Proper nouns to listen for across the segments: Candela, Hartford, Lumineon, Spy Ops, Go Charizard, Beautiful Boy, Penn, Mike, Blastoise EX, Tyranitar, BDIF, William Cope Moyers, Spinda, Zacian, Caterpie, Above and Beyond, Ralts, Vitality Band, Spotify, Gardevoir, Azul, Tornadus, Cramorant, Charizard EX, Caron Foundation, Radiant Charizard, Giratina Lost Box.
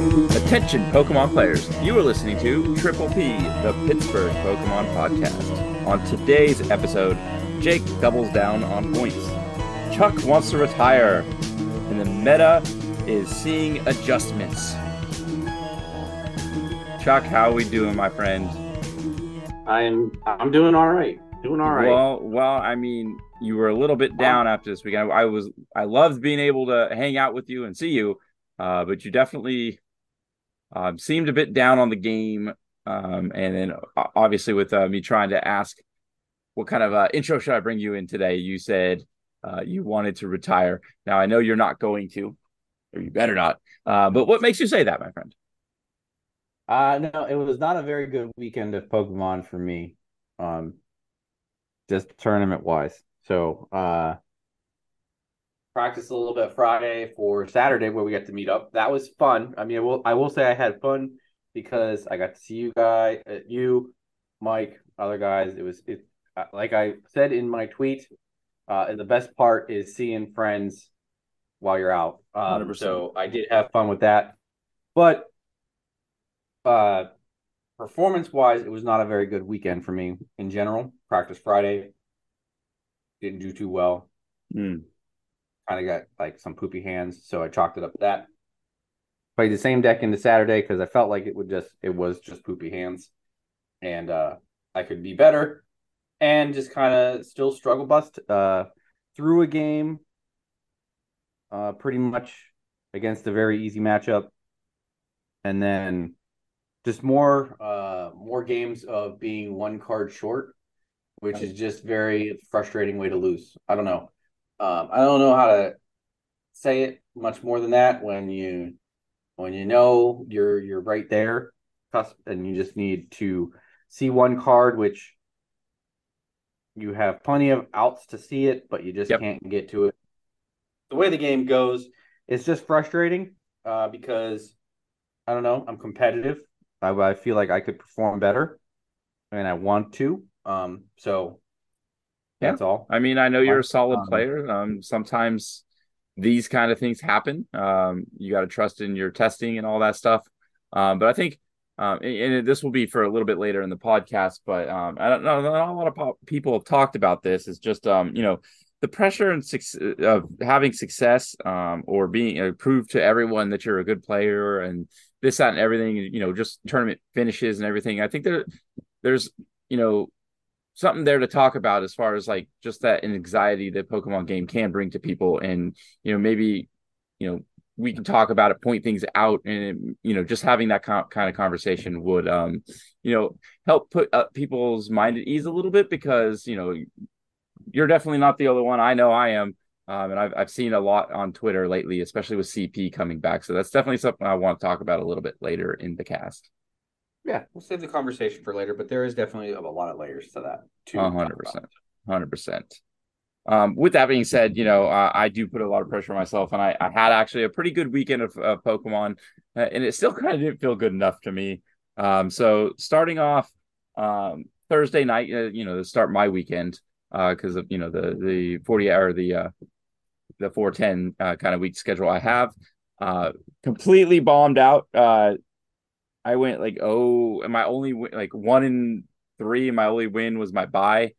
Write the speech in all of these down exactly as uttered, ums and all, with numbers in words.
Attention Pokemon players, you are listening to Triple P, the Pittsburgh Pokemon Podcast. On today's episode, Jake doubles down on points. Chuck wants to retire, and the meta is seeing adjustments. Chuck, how are we doing, my friend? I'm I'm doing all right. Doing all right. Well, well, I mean, you were a little bit down wow. after this week. I, I was I loved being able to hang out with you and see you, uh, but you definitely um, seemed a bit down on the game. Um, and then obviously with uh, me trying to ask what kind of uh, intro should I bring you in today, you said uh, you wanted to retire. Now, I know you're not going to, or you better not. Uh, but what makes you say that, my friend? Uh, no, it was not a very good weekend of Pokemon for me, um, just tournament-wise. So uh, practiced a little bit Friday for Saturday where we got to meet up. That was fun. I mean, I will, I will say I had fun because I got to see you guys, uh, you, Mike, other guys. It was it, like I said in my tweet, uh, the best part is seeing friends while you're out. Um, so I did have fun with that. But uh, performance-wise, it was not a very good weekend for me in general. Practice Friday, didn't do too well. Mm. Kind of got like some poopy hands, so I chalked it up to that. Played the same deck into Saturday because I felt like it would just it was just poopy hands, and uh, I could be better. And just kind of still struggle bust uh, through a game. Uh, pretty much against a very easy matchup, and then just more uh, more games of being one card short, which is just very frustrating way to lose. I don't know. Um, I don't know how to say it much more than that. When you when you know you're you're right there, and you just need to see one card, which you have plenty of outs to see it, but you just yep. can't get to it. The way the game goes, it's just frustrating uh, because, I don't know, I'm competitive. I, I feel like I could perform better, and I want to. Um, so yeah. that's all. I mean, I know you're a solid um, player. Um, sometimes these kind of things happen. Um, you got to trust in your testing and all that stuff. Um, but I think, um, and, and this will be for a little bit later in the podcast, but um, I don't know, not a lot of people have talked about this. It's just, um, you know, the pressure and su- of having success um, or being you know, proved to everyone that you're a good player and this, that, and everything, you know, just tournament finishes and everything. I think there, there's, you know, something there to talk about as far as like just that anxiety that Pokemon game can bring to people. And, you know, maybe, you know, we can talk about it, point things out, and, you know, just having that com- kind of conversation would, um, you know, help put up people's mind at ease a little bit because, you know, you're definitely not the only one. I know I am. Um, and I've, I've seen a lot on Twitter lately, especially with C P coming back. So that's definitely something I want to talk about a little bit later in the cast. Yeah, we'll save the conversation for later, but there is definitely a lot of layers to that. one hundred percent. one hundred percent. Um, with that being said, you know, uh, I do put a lot of pressure on myself, and I, I had actually a pretty good weekend of uh, Pokemon, uh, and it still kind of didn't feel good enough to me. Um, so starting off um, Thursday night, uh, you know, to start my weekend, because uh, of you know the the forty or the uh, the four ten uh, kind of week schedule I have, uh, completely bombed out. Uh, I went like oh, and my only win, like one in three. And my only win was my bye,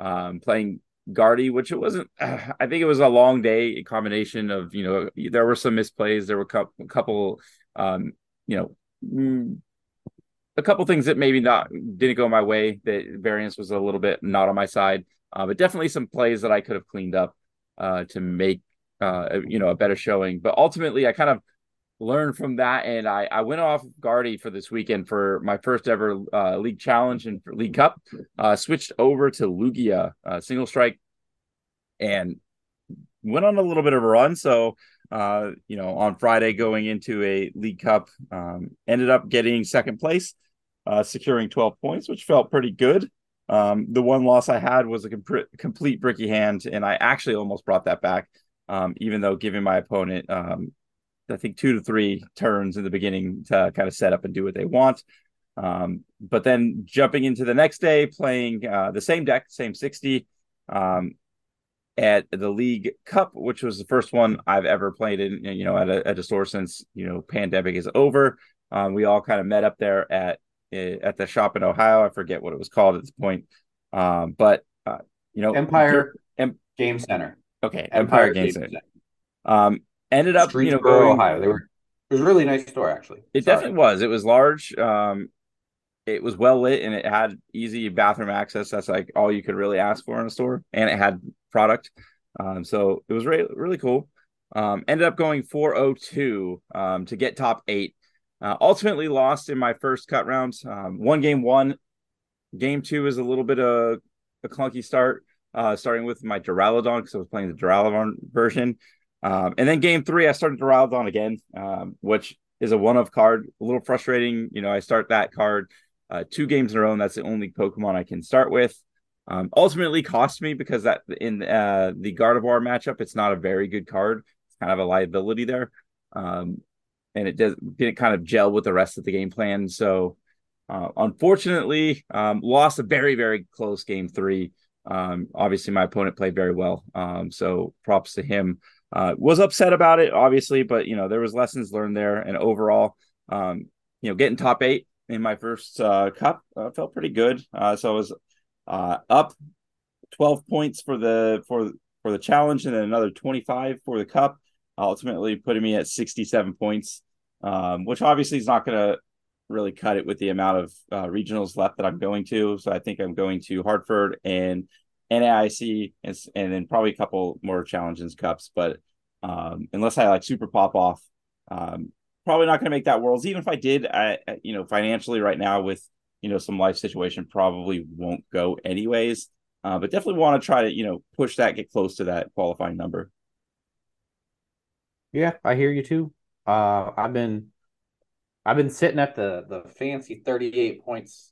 um, playing Gardevoir, which it wasn't. Uh, I think it was a long day. A combination of you know there were some misplays. There were co- a couple, um, you know. Mm, A couple things that maybe not didn't go my way. That variance was a little bit not on my side, uh, but definitely some plays that I could have cleaned up uh, to make uh, you know a better showing. But ultimately, I kind of learned from that, and I, I went off Guardy for this weekend for my first ever uh, league challenge and league cup. Uh, switched over to Lugia uh, single strike, and went on a little bit of a run. So. Uh, you know, on Friday going into a League Cup, um, ended up getting second place, uh, securing twelve points, which felt pretty good. Um, the one loss I had was a comp- complete bricky hand, and I actually almost brought that back, um, even though giving my opponent, um, I think, two to three turns in the beginning to kind of set up and do what they want. Um, but then jumping into the next day, playing uh, the same deck, same sixty, um, at the League Cup, which was the first one I've ever played in, you know, at a, at a store since, you know, pandemic is over. Um, we all kind of met up there at at the shop in Ohio. I forget what it was called at this point, um, but uh, you know, Empire em- Game Center. Okay, Empire, Empire Game, Game Center. Center. Um, ended up, you know, going, Ohio. They were, it was a really nice store, actually. It Sorry. definitely was. It was large. Um, it was well lit, and it had easy bathroom access. That's like all you could really ask for in a store, and it had product. Um, so it was re- really cool. Um, ended up going four oh two um, to get top eight. Uh, ultimately lost in my first cut round. Um, one game won. Game two is a little bit of a clunky start, uh, starting with my Duraludon because I was playing the Duraludon version. Um, and then game three, I started Duraludon again, um, which is a one-off card. A little frustrating. You know, I start that card uh, two games in a row, and that's the only Pokemon I can start with. Um, ultimately cost me because that in uh, the Gardevoir matchup, it's not a very good card. It's kind of a liability there. Um And it does, didn't kind of gel with the rest of the game plan. So, uh, unfortunately, um, lost a very, very close game three. Um, obviously, my opponent played very well. Um, so, props to him. Uh, was upset about it, obviously. But, you know, there was lessons learned there. And overall, um, you know, getting top eight in my first uh, cup uh, felt pretty good. Uh, so, I was uh, up twelve points for the for for the challenge and then another twenty-five for the cup, ultimately putting me at sixty-seven points. Um, which obviously is not going to really cut it with the amount of uh, regionals left that I'm going to. So I think I'm going to Hartford and N A I C and, and then probably a couple more Challenges Cups. But um, unless I like super pop off, um, probably not going to make that Worlds. Even if I did, I, you know, financially right now with, you know, some life situation probably won't go anyways. Uh, but definitely want to try to, you know, push that, get close to that qualifying number. Yeah, I hear you too. Uh, I've been, I've been sitting at the, the fancy thirty-eight points.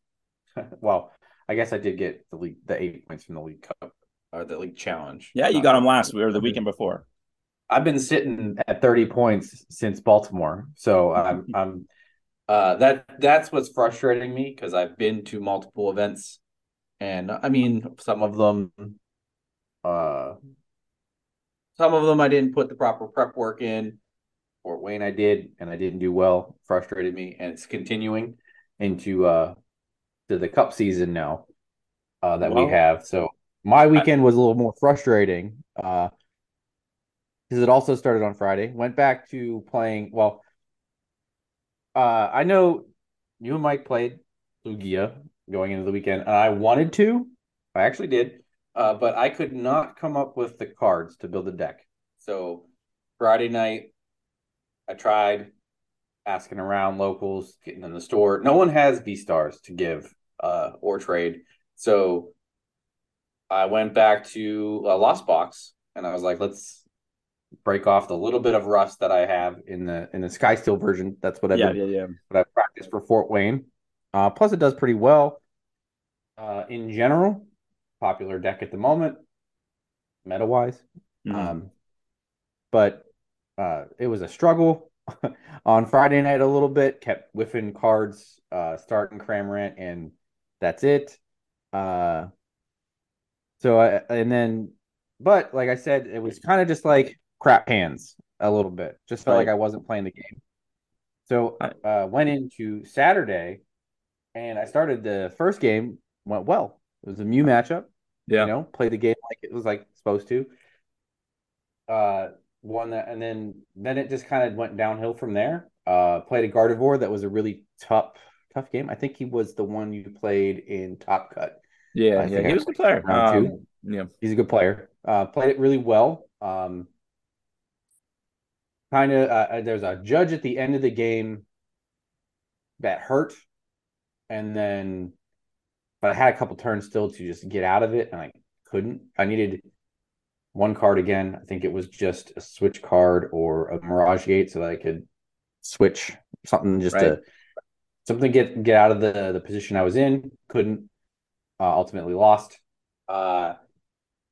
Well, I guess I did get the league, the eight points from the League Cup or the League Challenge. Yeah, you got them last week or the weekend before. I've been sitting at thirty points since Baltimore, so I'm, I'm, uh, that that's what's frustrating me because I've been to multiple events, and I mean some of them, uh, some of them I didn't put the proper prep work in. Fort Wayne I did, and I didn't do well. Frustrated me, and it's continuing into uh, to the cup season now uh, that well, we have. So my weekend I, was a little more frustrating because uh, it also started on Friday. Went back to playing, well, uh, I know you and Mike played Lugia going into the weekend, and I wanted to. I actually did, uh, but I could not come up with the cards to build a deck. So Friday night, I tried asking around locals, getting in the store. No one has V-Stars to give uh, or trade. So I went back to uh, Lost Box, and I was like, let's break off the little bit of rust that I have in the in the Sky Steel version. That's what I've, yeah, been, yeah, yeah. What I've practiced for Fort Wayne. Uh, plus, it does pretty well uh, in general. Popular deck at the moment, meta-wise. Mm-hmm. Um, but... Uh, it was a struggle on Friday night a little bit. Kept whiffing cards, uh, starting Cramorant, and that's it. Uh, so, I, and then, but like I said, it was kind of just like crap hands a little bit. Just felt right. like I wasn't playing the game. So, uh, went into Saturday, and I started the first game. Went well. It was a Mew matchup. Yeah, you know, played the game like it was like supposed to. Uh. One that, and then then it just kind of went downhill from there. Uh, played a Gardevoir that was a really tough tough game. I think he was the one you played in Top Cut. Yeah, uh, yeah, he I was a good player. Round um, two. Yeah, he's a good player. Uh, played it really well. Um, kind of uh, there's a judge at the end of the game that hurt, and then but I had a couple turns still to just get out of it, and I couldn't. I needed. One card again. I think it was just a switch card or a Mirage Gate so that I could switch something just right. to something to get get out of the, the position I was in. Couldn't uh, ultimately lost. Uh,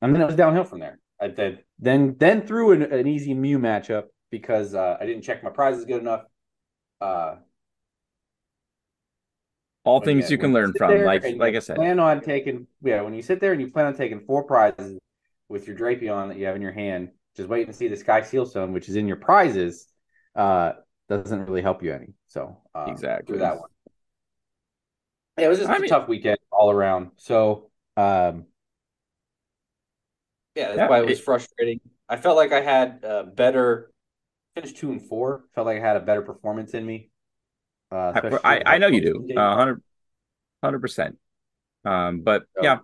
and then it was downhill from there. I did then then threw an, an easy Mew matchup because uh, I didn't check my prizes good enough. Uh, All things again, you can learn you from, like like I said. Plan on taking yeah. When you sit there and you plan on taking four prizes. with your Drapion that you have in your hand, just wait and see the Sky Seal Stone, which is in your prizes, uh, doesn't really help you any. So um, exactly that one. Yeah, it was just I a mean, tough weekend all around. So um, yeah, that's yeah, why it was it, frustrating. I felt like I had uh, better finished two and four. Felt like I had a better performance in me. Uh, I, I, I know you do, uh, one hundred percent. Um, but so, yeah,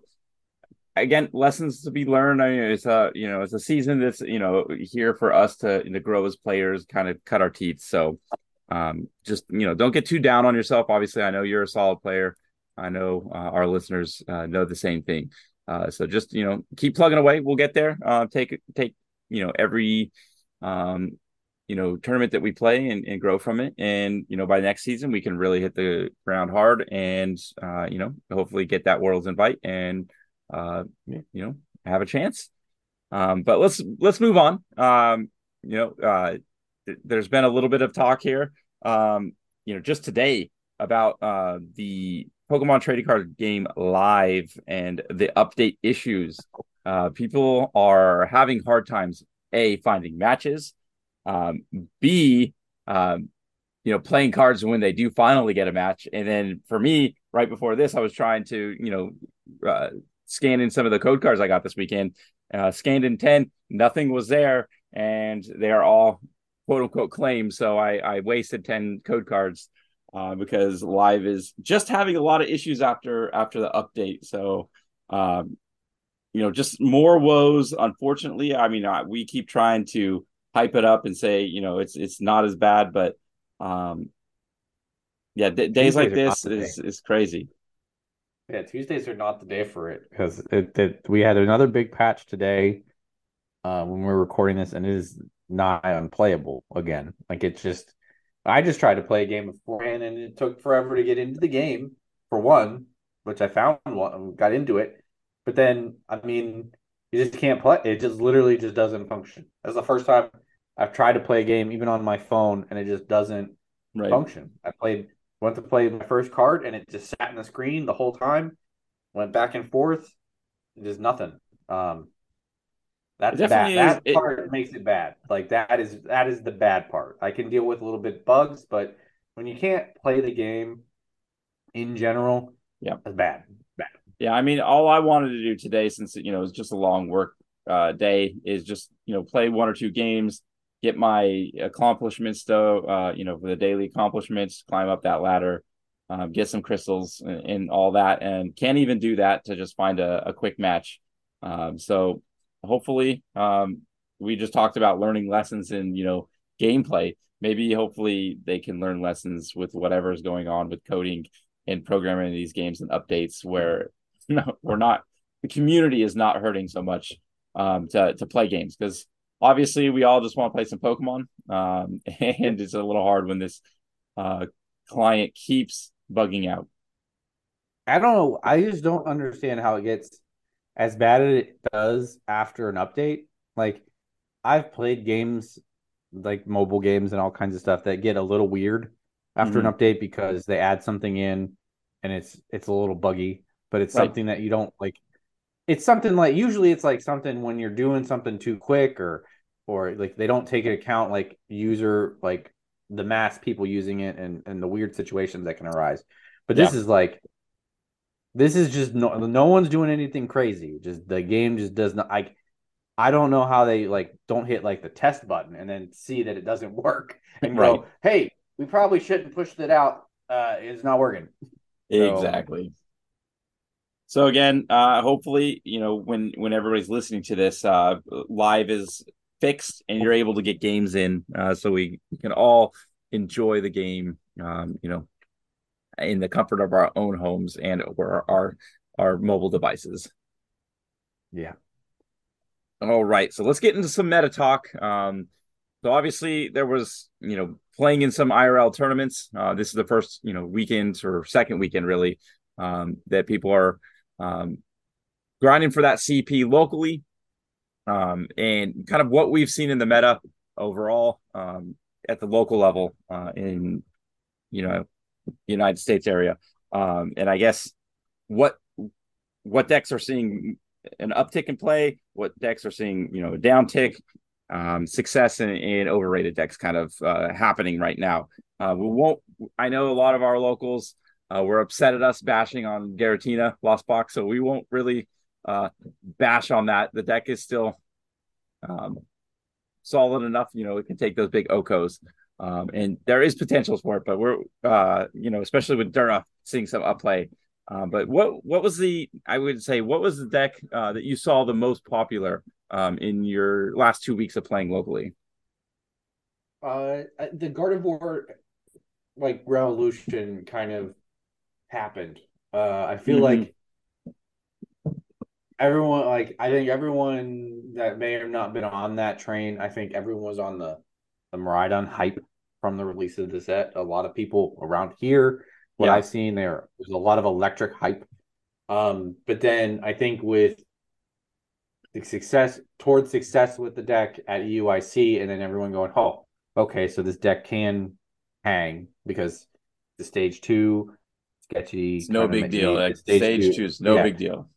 again, lessons to be learned. I mean, it's a you know it's a season that's you know here for us to to grow as players, kind of cut our teeth. So um, just you know don't get too down on yourself. Obviously, I know you're a solid player. I know uh, our listeners uh, know the same thing. Uh, so just you know keep plugging away. We'll get there. Uh, take take you know every. Um, you know, tournament that we play and, and grow from it. And, you know, by next season, we can really hit the ground hard and, uh, you know, hopefully get that Worlds invite and, uh, you know, have a chance. Um, but let's, let's move on. Um, you know, uh, th- there's been a little bit of talk here, um, you know, just today about uh, the Pokemon Trading Card Game Live and the update issues. Uh, people are having hard times, A, finding matches, Um, B, um, you know, playing cards when they do finally get a match. And then for me, right before this, I was trying to, you know, uh, scan in some of the code cards I got this weekend, uh, scanned in ten, nothing was there. And they are all quote unquote claims. So I, I wasted ten code cards uh, because Live is just having a lot of issues after, after the update. So, um, you know, just more woes, unfortunately. I mean, I, we keep trying to hype it up and say, you know, it's it's not as bad, but um, yeah, d- days Tuesdays like this is, is crazy. Yeah, Tuesdays are not the day for it because it, it, we had another big patch today uh, when we were recording this, and it is not unplayable again. Like it's just, I just tried to play a game beforehand, and it took forever to get into the game for one, which I found one, got into it, but then I mean. You just can't play. It just literally just doesn't function. That's the first time I've tried to play a game, even on my phone, and it just doesn't right. function. I played, went to play my first card, and it just sat in the screen the whole time. Went back and forth. Just nothing. Um, that's bad. That it, part it, makes it bad. Like that is that is the bad part. I can deal with a little bit bugs, but when you can't play the game in general, yeah, it's bad. Bad. Yeah, I mean, all I wanted to do today, since, you know, it was just a long work uh, day, is just, you know, play one or two games, get my accomplishments, though, uh, you know, for the daily accomplishments, climb up that ladder, um, get some crystals and, and all that, and can't even do that to just find a, a quick match. Um, so hopefully um, we just talked about learning lessons in, you know, gameplay. Maybe hopefully they can learn lessons with whatever is going on with coding and programming these games and updates where no, we're not. The community is not hurting so much um, to to play games because obviously we all just want to play some Pokemon, um, and it's a little hard when this uh, client keeps bugging out. I don't know. I just don't understand how it gets as bad as it does after an update. Like I've played games, like mobile games and all kinds of stuff that get a little weird after mm-hmm. an update because they add something in and it's it's a little buggy. But it's right. something that you don't like. It's something like usually it's like something when you're doing something too quick or or like they don't take into account like user like the mass people using it and, and the weird situations that can arise. But this yeah. is like this is just no no one's doing anything crazy. Just the game just does not. I I don't know how they like don't hit like the test button and then see that it doesn't work and right. go, hey, we probably shouldn't push that out. Uh, it's not working. So, exactly. So again, uh, hopefully, you know, when, when everybody's listening to this, uh, Live is fixed and you're able to get games in, uh, so we can all enjoy the game, um, you know, in the comfort of our own homes and or our our mobile devices. Yeah. All right, so let's get into some meta talk. Um, so obviously, there was, you know, playing in some I R L tournaments. Uh, this is the first, you know, weekend or second weekend really um, that people are. Um, grinding for that C P locally, um, and kind of what we've seen in the meta overall um, at the local level uh, in, you know, United States area. Um, and I guess what what decks are seeing an uptick in play, what decks are seeing, you know, a downtick, um, success in, in overrated decks kind of uh, happening right now. Uh, we won't, I know a lot of our locals uh, were upset at us bashing on Giratina Lost Box, so we won't really uh, bash on that. The deck is still um, solid enough, you know, it can take those big Okos. Um, and there is potential for it, but we're, uh, you know, especially with Dura, seeing some upplay. Um, but what what was the, I would say, what was the deck uh, that you saw the most popular um, in your last two weeks of playing locally? Uh, the Gardevoir, like, revolution kind of happened. Uh, I feel mm-hmm. like everyone, like, I think everyone that may have not been on that train, I think everyone was on the, the Miraidon hype. From the release of the set, a lot of people around here, what yeah. I've seen there, there's a lot of electric hype. Um, but then I think with the success, towards success with the deck at E U I C, and then everyone going, oh, okay, so this deck can hang because the stage two, sketchy. It's no big deal. Like, stage stage two, two is no yeah. big deal.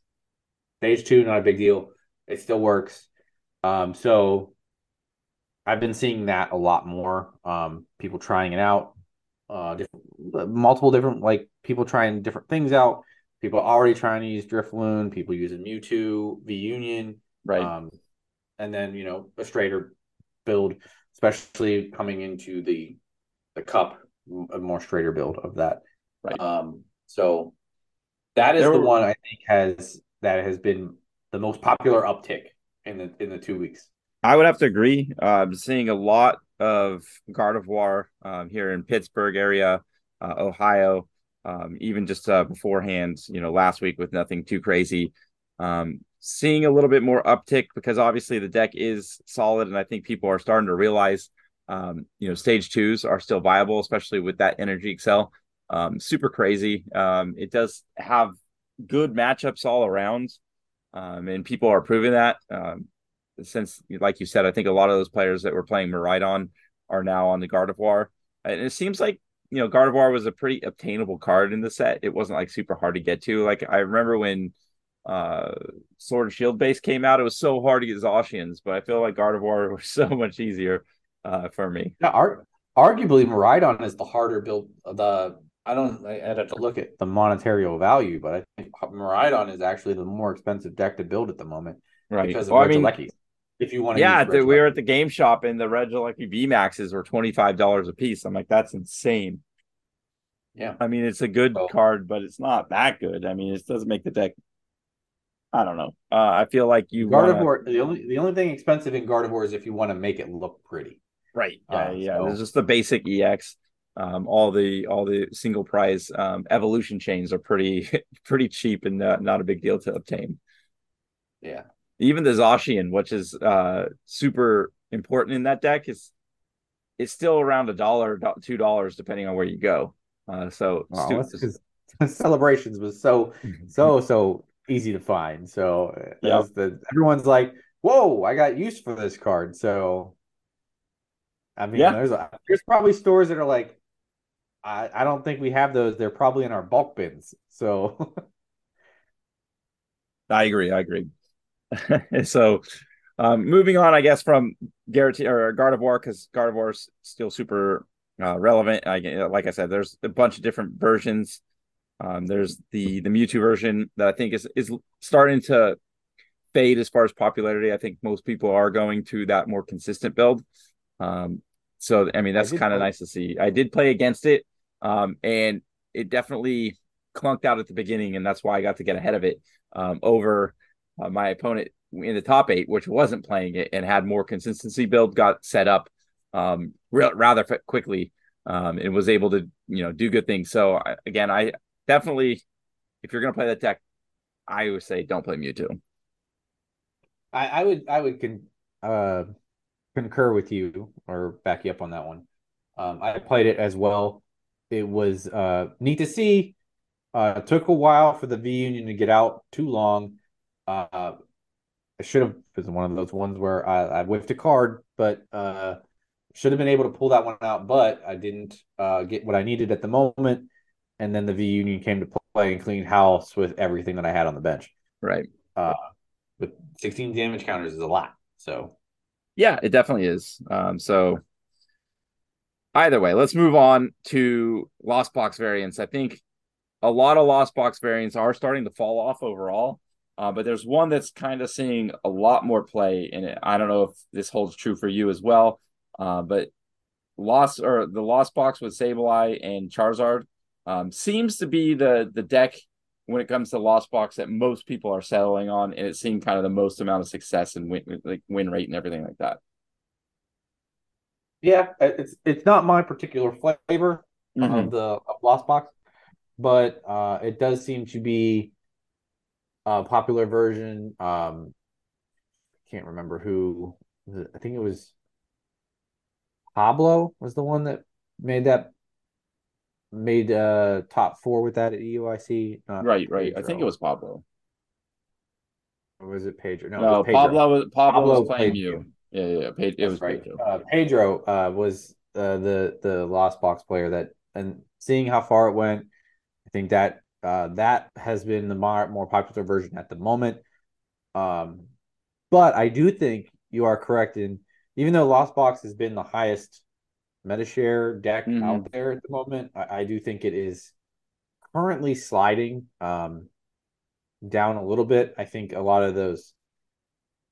Stage two, not a big deal. It still works. Um, so I've been seeing that a lot more. Um, people trying it out, uh, different, multiple different, like, people trying different things out. People already trying to use Drifloon. People using Mewtwo, V-Union. Right. Um, and then, you know, a straighter build, especially coming into the the cup, a more straighter build of that. Right. Um, so that is there the were... one I think has that has been the most popular uptick in the in the two weeks. I would have to agree. I'm uh, seeing a lot of Gardevoir um, here in Pittsburgh area, uh, Ohio, um, even just uh, beforehand, you know, last week with nothing too crazy. Um, seeing a little bit more uptick because obviously the deck is solid. And I think people are starting to realize, um, you know, stage twos are still viable, especially with that energy excel. Um, super crazy. Um, it does have good matchups all around. Um, and people are proving that. Um, Since, like you said, I think a lot of those players that were playing Miraidon are now on the Gardevoir. And it seems like, you know, Gardevoir was a pretty obtainable card in the set. It wasn't, like, super hard to get to. Like, I remember when uh, Sword and Shield base came out, it was so hard to get Zacians. But I feel like Gardevoir was so much easier uh, for me. Yeah, ar- arguably, Miraidon is the harder build. The I don't, I'd have to look at the monetary value, but I think Miraidon is actually the more expensive deck to build at the moment. Right. Because of well, I mean, Regieleki. If you want to, yeah, the, we were at the game shop and the Regieleki V-Maxes were twenty-five dollars a piece. I'm like, that's insane. Yeah. I mean, it's a good oh. card, but it's not that good. I mean, it doesn't make the deck. I don't know. Uh, I feel like you Gardevoir, wanna... the only the only thing expensive in Gardevoir is if you want to make it look pretty. Right. Yeah, um, yeah. So... There's just the basic E X. Um, all the all the single prize um, evolution chains are pretty pretty cheap and not, not a big deal to obtain. Yeah. Even the Zacian, which is uh, super important in that deck, is it's still around a dollar, two dollars, depending on where you go. Uh, so wow, stu- that's just... Celebrations was so so so easy to find. So yeah. the, everyone's like, "Whoa, I got used for this card." So I mean, yeah. there's a, there's probably stores that are like, I, "I don't think we have those. They're probably in our bulk bins." So I agree. I agree. so um, moving on, I guess, from Garrett or Gardevoir, because Gardevoir is still super uh, relevant. I, like I said, there's a bunch of different versions. Um, there's the the Mewtwo version that I think is is starting to fade as far as popularity. I think most people are going to that more consistent build. Um, so, I mean, that's kind of nice to see. I did play against it, um, and it definitely clunked out at the beginning, and that's why I got to get ahead of it um, over... Uh, my opponent in the top eight, which wasn't playing it and had more consistency build, got set up um, re- rather f- quickly um, and was able to, you know, do good things. So, I, again, I definitely, if you're going to play that deck, I would say don't play Mewtwo. I, I would I would con- uh, concur with you or back you up on that one. Um, I played it as well. It was uh, neat to see. Uh, it took a while for the V-Union to get out too long. Uh, I should have been one of those ones where I, I whiffed a card, but uh, should have been able to pull that one out, but I didn't uh, get what I needed at the moment. And then the V Union came to play and cleaned house with everything that I had on the bench. Right. Uh, with sixteen damage counters is a lot. So yeah, it definitely is. Um, so either way, let's move on to Lost Box variants. I think a lot of Lost Box variants are starting to fall off overall, uh, but there's one that's kind of seeing a lot more play in it. I don't know if this holds true for you as well, uh, but Lost or the Lost Box with Sableye and Charizard um, seems to be the the deck when it comes to Lost Box that most people are settling on, and it's seeing kind of the most amount of success and win, like win rate and everything like that. Yeah, it's it's not my particular flavor mm-hmm. of the of Lost Box, but uh, it does seem to be a popular version. Um, I can't remember who. I think it was Pablo was the one that made that made uh top four with that at E U I C. Not right, right. Pedro. I think it was Pablo. Or was it Pedro? No, no it was Pablo was Pablo, Pablo was playing you. Yeah, yeah, yeah. Pedro, it was right. Pedro. Uh, Pedro uh, was uh, the the Lost Box player that, and seeing how far it went, I think that uh, that has been the more, more popular version at the moment. Um, but I do think you are correct in. Even though Lost Box has been the highest Metashare deck mm-hmm. out there at the moment, I, I do think it is currently sliding um, down a little bit. I think a lot of those,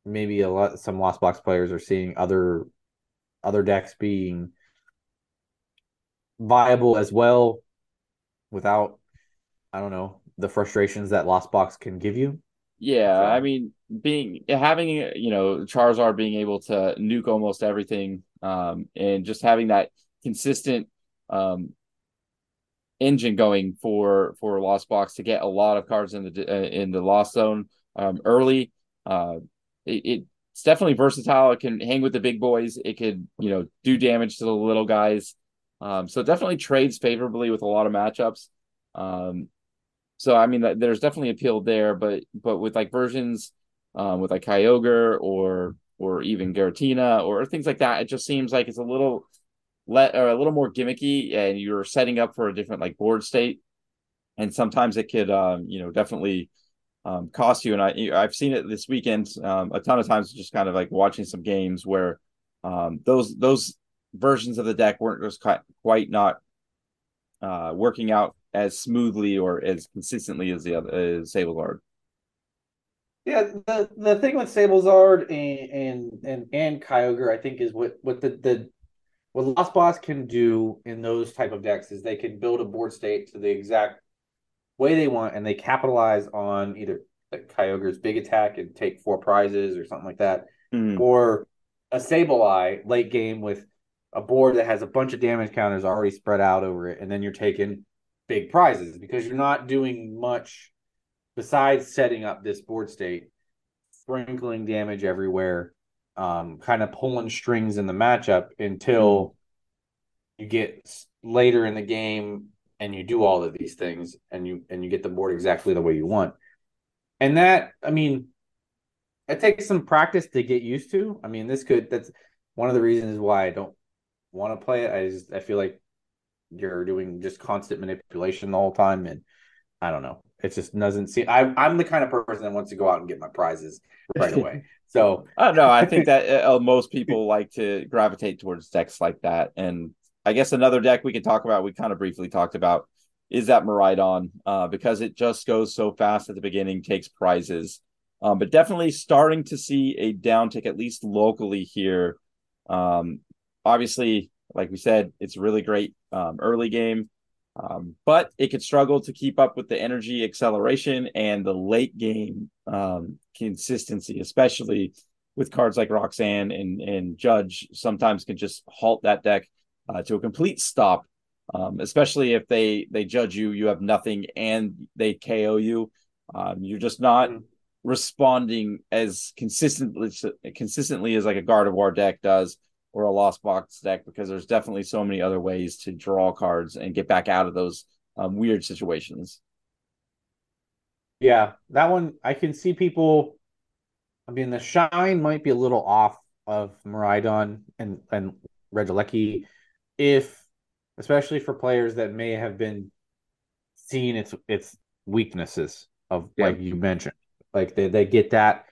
maybe a lot, some Lost Box players are seeing other other decks being viable as well, without, I don't know, the frustrations that Lost Box can give you. Yeah, so. I mean. Being having you know Charizard being able to nuke almost everything, um, and just having that consistent um, engine going for for Lost Box to get a lot of cards in the uh, in the Lost Zone um, early, uh, it, it's definitely versatile. It can hang with the big boys. It could you know do damage to the little guys. Um, so it definitely trades favorably with a lot of matchups. Um, so I mean, there's definitely appeal there, but but with like versions. Um, with like Kyogre or or even Giratina or things like that, it just seems like it's a little let or a little more gimmicky, and you're setting up for a different like board state, and sometimes it could um, you know definitely um, cost you. And I I've seen it this weekend um, a ton of times, just kind of like watching some games where um, those those versions of the deck weren't just quite not uh, working out as smoothly or as consistently as the other as Sablezard. Yeah, the, the thing with Sablezard and, and and and Kyogre, I think, is what what the, the what Lost Box can do in those type of decks is they can build a board state to the exact way they want, and they capitalize on either like Kyogre's big attack and take four prizes or something like that, mm. or a Sableye late game with a board that has a bunch of damage counters already spread out over it, and then you're taking big prizes because you're not doing much. Besides setting up this board state, sprinkling damage everywhere, um, kind of pulling strings in the matchup until you get later in the game and you do all of these things and you and you get the board exactly the way you want. And that, I mean, it takes some practice to get used to. I mean, this could that's one of the reasons why I don't want to play it. I just I feel like you're doing just constant manipulation the whole time, and I don't know. It just doesn't seem. I, I'm the kind of person that wants to go out and get my prizes right away. So I don't know. I think that uh, most people like to gravitate towards decks like that. And I guess another deck we could talk about, we kind of briefly talked about, is that Miraidon, uh, because it just goes so fast at the beginning, takes prizes. Um, but definitely starting to see a downtick, at least locally here. Um, obviously, like we said, it's really great um, early game. Um, but it could struggle to keep up with the energy acceleration and the late game um, consistency, especially with cards like Roxanne and, and Judge sometimes can just halt that deck uh, to a complete stop, um, especially if they, they judge you, you have nothing, and they K O you. Um, you're just not mm-hmm. responding as consistently, consistently as like a Gardevoir deck does. Or a Lost Box deck, because there's definitely so many other ways to draw cards and get back out of those um, weird situations. Yeah, that one, I can see people, I mean, the shine might be a little off of Miraidon and, and Regieleki, if, especially for players that may have been seeing its its weaknesses of, yeah. like you mentioned. Like, they, they get that,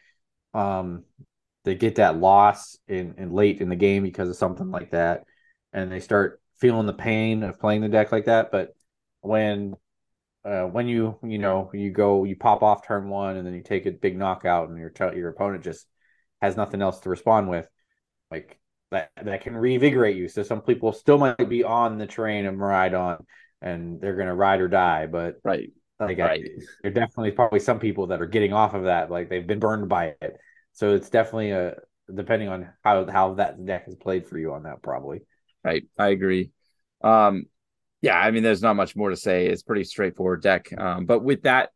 Um, they get that loss in, in late in the game because of something like that, and they start feeling the pain of playing the deck like that. But when uh, when you you know you go you pop off turn one and then you take a big knockout and your your opponent just has nothing else to respond with, like that that can reinvigorate you. So some people still might be on the train of Miraidon and they're gonna ride or die, but right. Like right. I, there are definitely probably some people that are getting off of that, like they've been burned by it. So it's definitely a depending on how how that deck is played for you on that, probably. Right, I agree. Um, yeah, I mean, there's not much more to say. It's pretty straightforward deck. Um, but with that,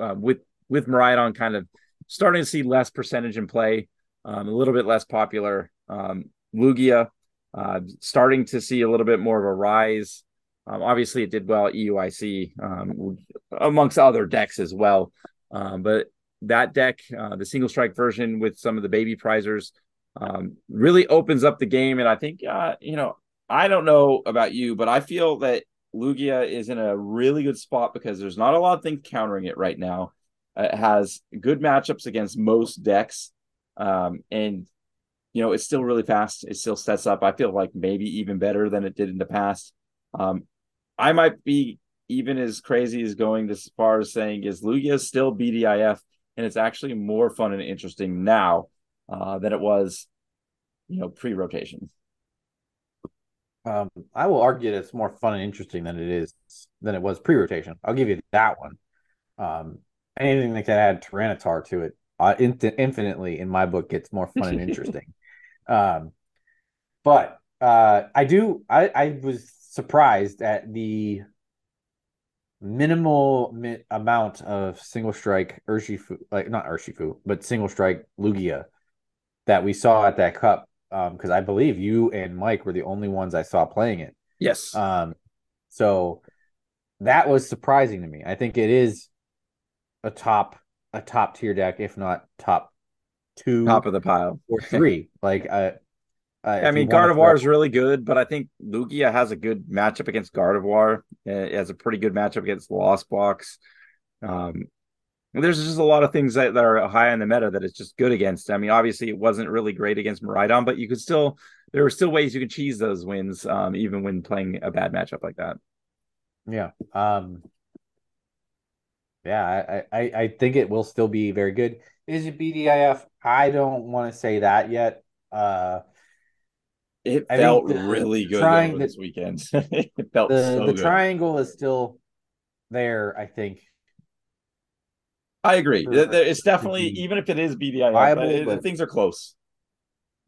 uh, with with Miraidon kind of starting to see less percentage in play, um, a little bit less popular. Um, Lugia uh, starting to see a little bit more of a rise. Um, obviously, it did well at E U I C, um, amongst other decks as well. Um, but that deck, uh, the single strike version with some of the baby prizers, um, really opens up the game. And I think, uh, you know, I don't know about you, but I feel that Lugia is in a really good spot because there's not a lot of things countering it right now. It has good matchups against most decks. Um, and, you know, it's still really fast. It still sets up, I feel like, maybe even better than it did in the past. Um, I might be even as crazy as going as far as saying is Lugia still B D I F, and it's actually more fun and interesting now uh, than it was, you know, pre-rotation. Um, I will argue that it's more fun and interesting than it is than it was pre-rotation. I'll give you that one. Um, anything that can add Tyranitar to it, uh, in- infinitely in my book, gets more fun and interesting. um, but uh, I do. I, I was. surprised at the minimal mi- amount of single strike Urshifu, like not Urshifu, but single strike Lugia that we saw at that cup. Um, because I believe you and Mike were the only ones I saw playing it. Yes. Um, so that was surprising to me. I think it is a top, a top tier deck, if not top two, top of the pile or three. like, uh, Uh, I mean, Gardevoir is really good, but I think Lugia has a good matchup against Gardevoir. It has a pretty good matchup against the Lost Box. Um, there's just a lot of things that, that are high on the meta that it's just good against. I mean, obviously, it wasn't really great against Miraidon, but you could still, there were still ways you could cheese those wins, um, even when playing a bad matchup like that. Yeah. Um, yeah, I, I, I think it will still be very good. Is it B D I F? I don't want to say that yet. Uh, It I felt really good though, this weekend. it felt the, so the good. The triangle is still there, I think. I agree. It's definitely, even if it is B D I F, viable, it, but... things are close.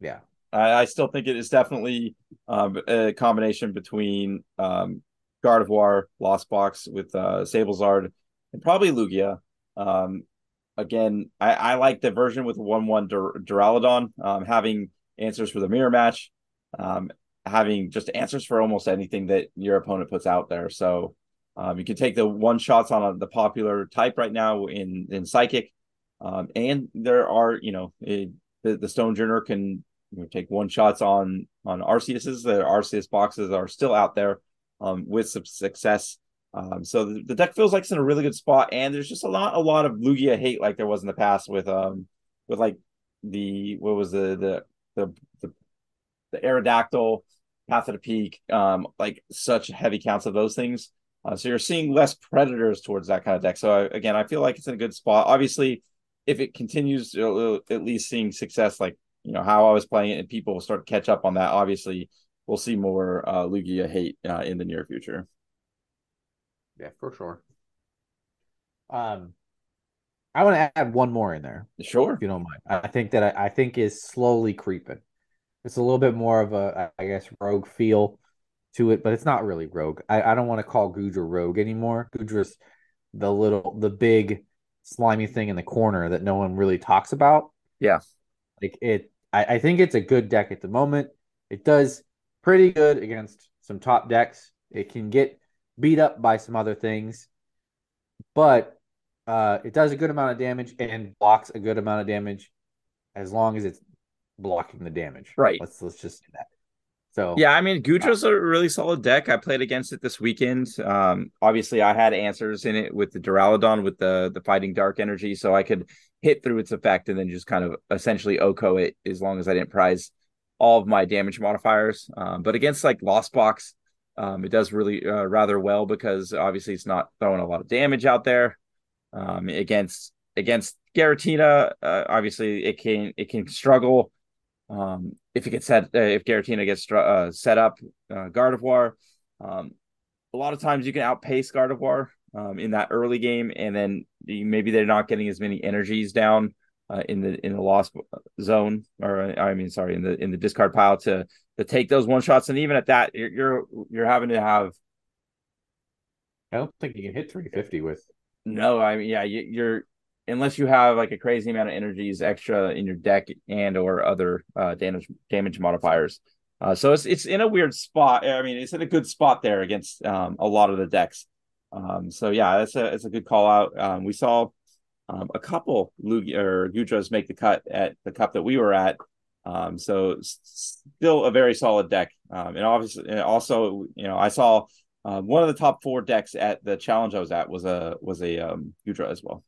Yeah. I, I still think it is definitely um, a combination between um, Gardevoir, Lost Box with uh, Sablezard, and probably Lugia. Um, again, I, I like the version with one one Dur- Duraludon, um, having answers for the mirror match. Um, having just answers for almost anything that your opponent puts out there. So um, you can take the one shots on a, the popular type right now in, in Psychic. Um, and there are, you know, it, the, the Stonejourner can you know, take one shots on, on Arceus's. The Arceus boxes are still out there um, with some success. Um, so the, the deck feels like it's in a really good spot. And there's just a lot, a lot of Lugia hate like there was in the past with, um, with like the, what was the, the, the, the the Aerodactyl, Path of the Peak, um, like such heavy counts of those things. Uh, so you're seeing less predators towards that kind of deck. So I, again, I feel like it's in a good spot. Obviously, if it continues at least seeing success, like, you know, how I was playing it and people will start to catch up on that. Obviously, we'll see more uh, Lugia hate uh, in the near future. Yeah, for sure. Um, I want to add one more in there. Sure. If you don't mind. I think that I, I think is slowly creeping. It's a little bit more of a, I guess, rogue feel to it, but it's not really rogue. I, I don't want to call Gudra rogue anymore. Gudra's the little, the big slimy thing in the corner that no one really talks about. Yeah. Like it, I, I think it's a good deck at the moment. It does pretty good against some top decks. It can get beat up by some other things, but uh, it does a good amount of damage and blocks a good amount of damage as long as it's blocking the damage. Right. Let's let's just say that. So yeah, I mean, Gudra's uh, a really solid deck. I played against it this weekend. Um, obviously, I had answers in it with the Duraludon with the the Fighting Dark energy, so I could hit through its effect and then just kind of essentially O K O it as long as I didn't prize all of my damage modifiers. Um, but against like Lost Box, um, it does really uh, rather well because obviously it's not throwing a lot of damage out there. Um, against against Giratina, uh, obviously it can it can struggle. Um, if it gets set, uh, if Giratina gets uh, set up, uh, Gardevoir, um, a lot of times you can outpace Gardevoir um, in that early game, and then you, maybe they're not getting as many energies down uh, in the in the loss zone, or I mean, sorry, in the in the discard pile to to take those one shots. And even at that, you're you're, you're having to have. I don't think you can hit three fifty with. No, I mean, yeah, you, you're. Unless you have like a crazy amount of energies extra in your deck and or other uh, damage damage modifiers, uh, so it's it's in a weird spot. I mean, it's in a good spot there against um, a lot of the decks. Um, so yeah, that's a it's a good call out. Um, we saw um, a couple Lugia or Gudras make the cut at the cup that we were at. Um, so still a very solid deck, um, and obviously and also you know I saw uh, one of the top four decks at the challenge I was at was a was a um, Gudra as well.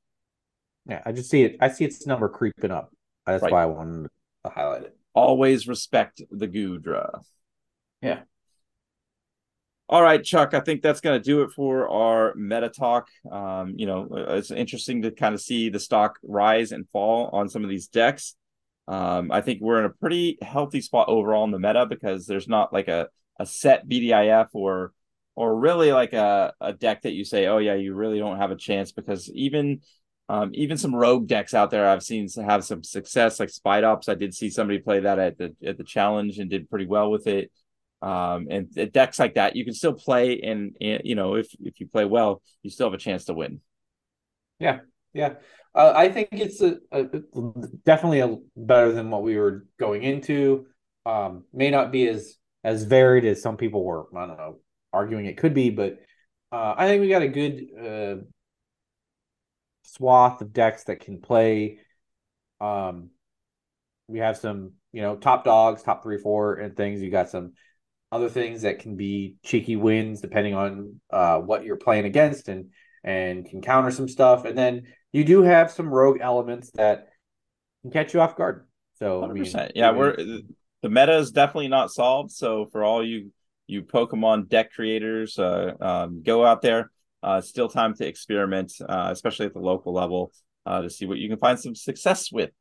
Yeah, I just see it. I see its number creeping up. That's right. Why I wanted to highlight it. Always respect the Gudra. Yeah. All right, Chuck. I think that's going to do it for our meta talk. Um, you know, it's interesting to kind of see the stock rise and fall on some of these decks. Um, I think we're in a pretty healthy spot overall in the meta because there's not like a, a set B D I F or or really like a, a deck that you say, oh, yeah, you really don't have a chance because even... Um, even some rogue decks out there I've seen have some success, like Spy Ops. I did see somebody play that at the at the challenge and did pretty well with it. Um, and, and decks like that, you can still play, and, and you know, if if you play well, you still have a chance to win. Yeah, yeah. Uh, I think it's a, a, definitely a better than what we were going into. Um, may not be as as varied as some people were. I don't know, arguing it could be, but uh, I think we got a good. Uh, swath of decks that can play. Um we have some, you know, top dogs, top three, four and things. You got some other things that can be cheeky wins depending on uh what you're playing against and and can counter some stuff. And then you do have some rogue elements that can catch you off guard. So I mean, yeah, we're the meta is definitely not solved. So for all you you Pokemon deck creators, uh um go out there. Uh, still time to experiment, uh, especially at the local level, uh, to see what you can find some success with.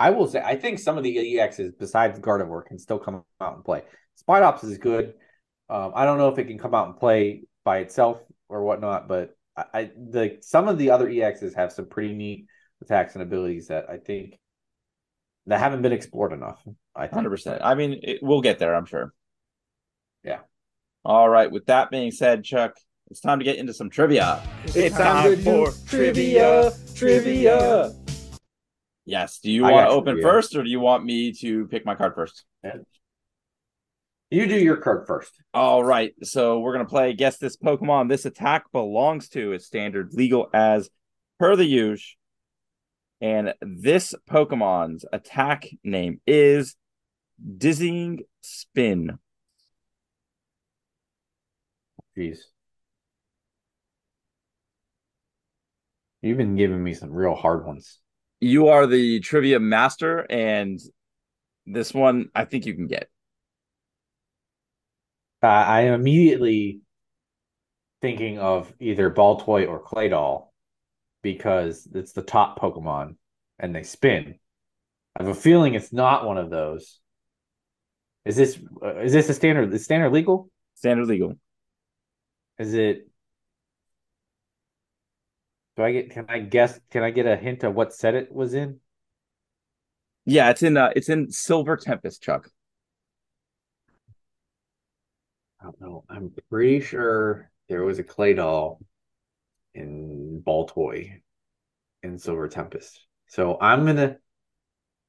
I will say, I think some of the E Xs besides Gardevoir can still come out and play. Spy Ops is good. Um, I don't know if it can come out and play by itself or whatnot, but I, I the some of the other E Xs have some pretty neat attacks and abilities that I think that haven't been explored enough. I think. one hundred percent. I mean, it, we'll get there, I'm sure. Yeah. All right. With that being said, Chuck, it's time to get into some trivia. It's, it's time, time for trivia, trivia. Yes. Do you I want to open trivia. First, or do you want me to pick my card first? Yeah. You do your card first. All right. So we're going to play Guess This Pokemon. This attack belongs to. It's standard legal as per the use. And this Pokemon's attack name is Dizzying Spin. Jeez. You've been giving me some real hard ones. You are the trivia master, and this one I think you can get. Uh, I am immediately thinking of either Baltoy or Claydol because it's the top Pokemon, and they spin. I have a feeling it's not one of those. Is this uh, is this a standard? Is standard legal? Standard legal. Is it? Do I get? Can I guess? Can I get a hint of what set it was in? Yeah, it's in. Uh, it's in Silver Tempest, Chuck. I don't know. I'm pretty sure there was a Claydol in Baltoy in Silver Tempest. So I'm gonna,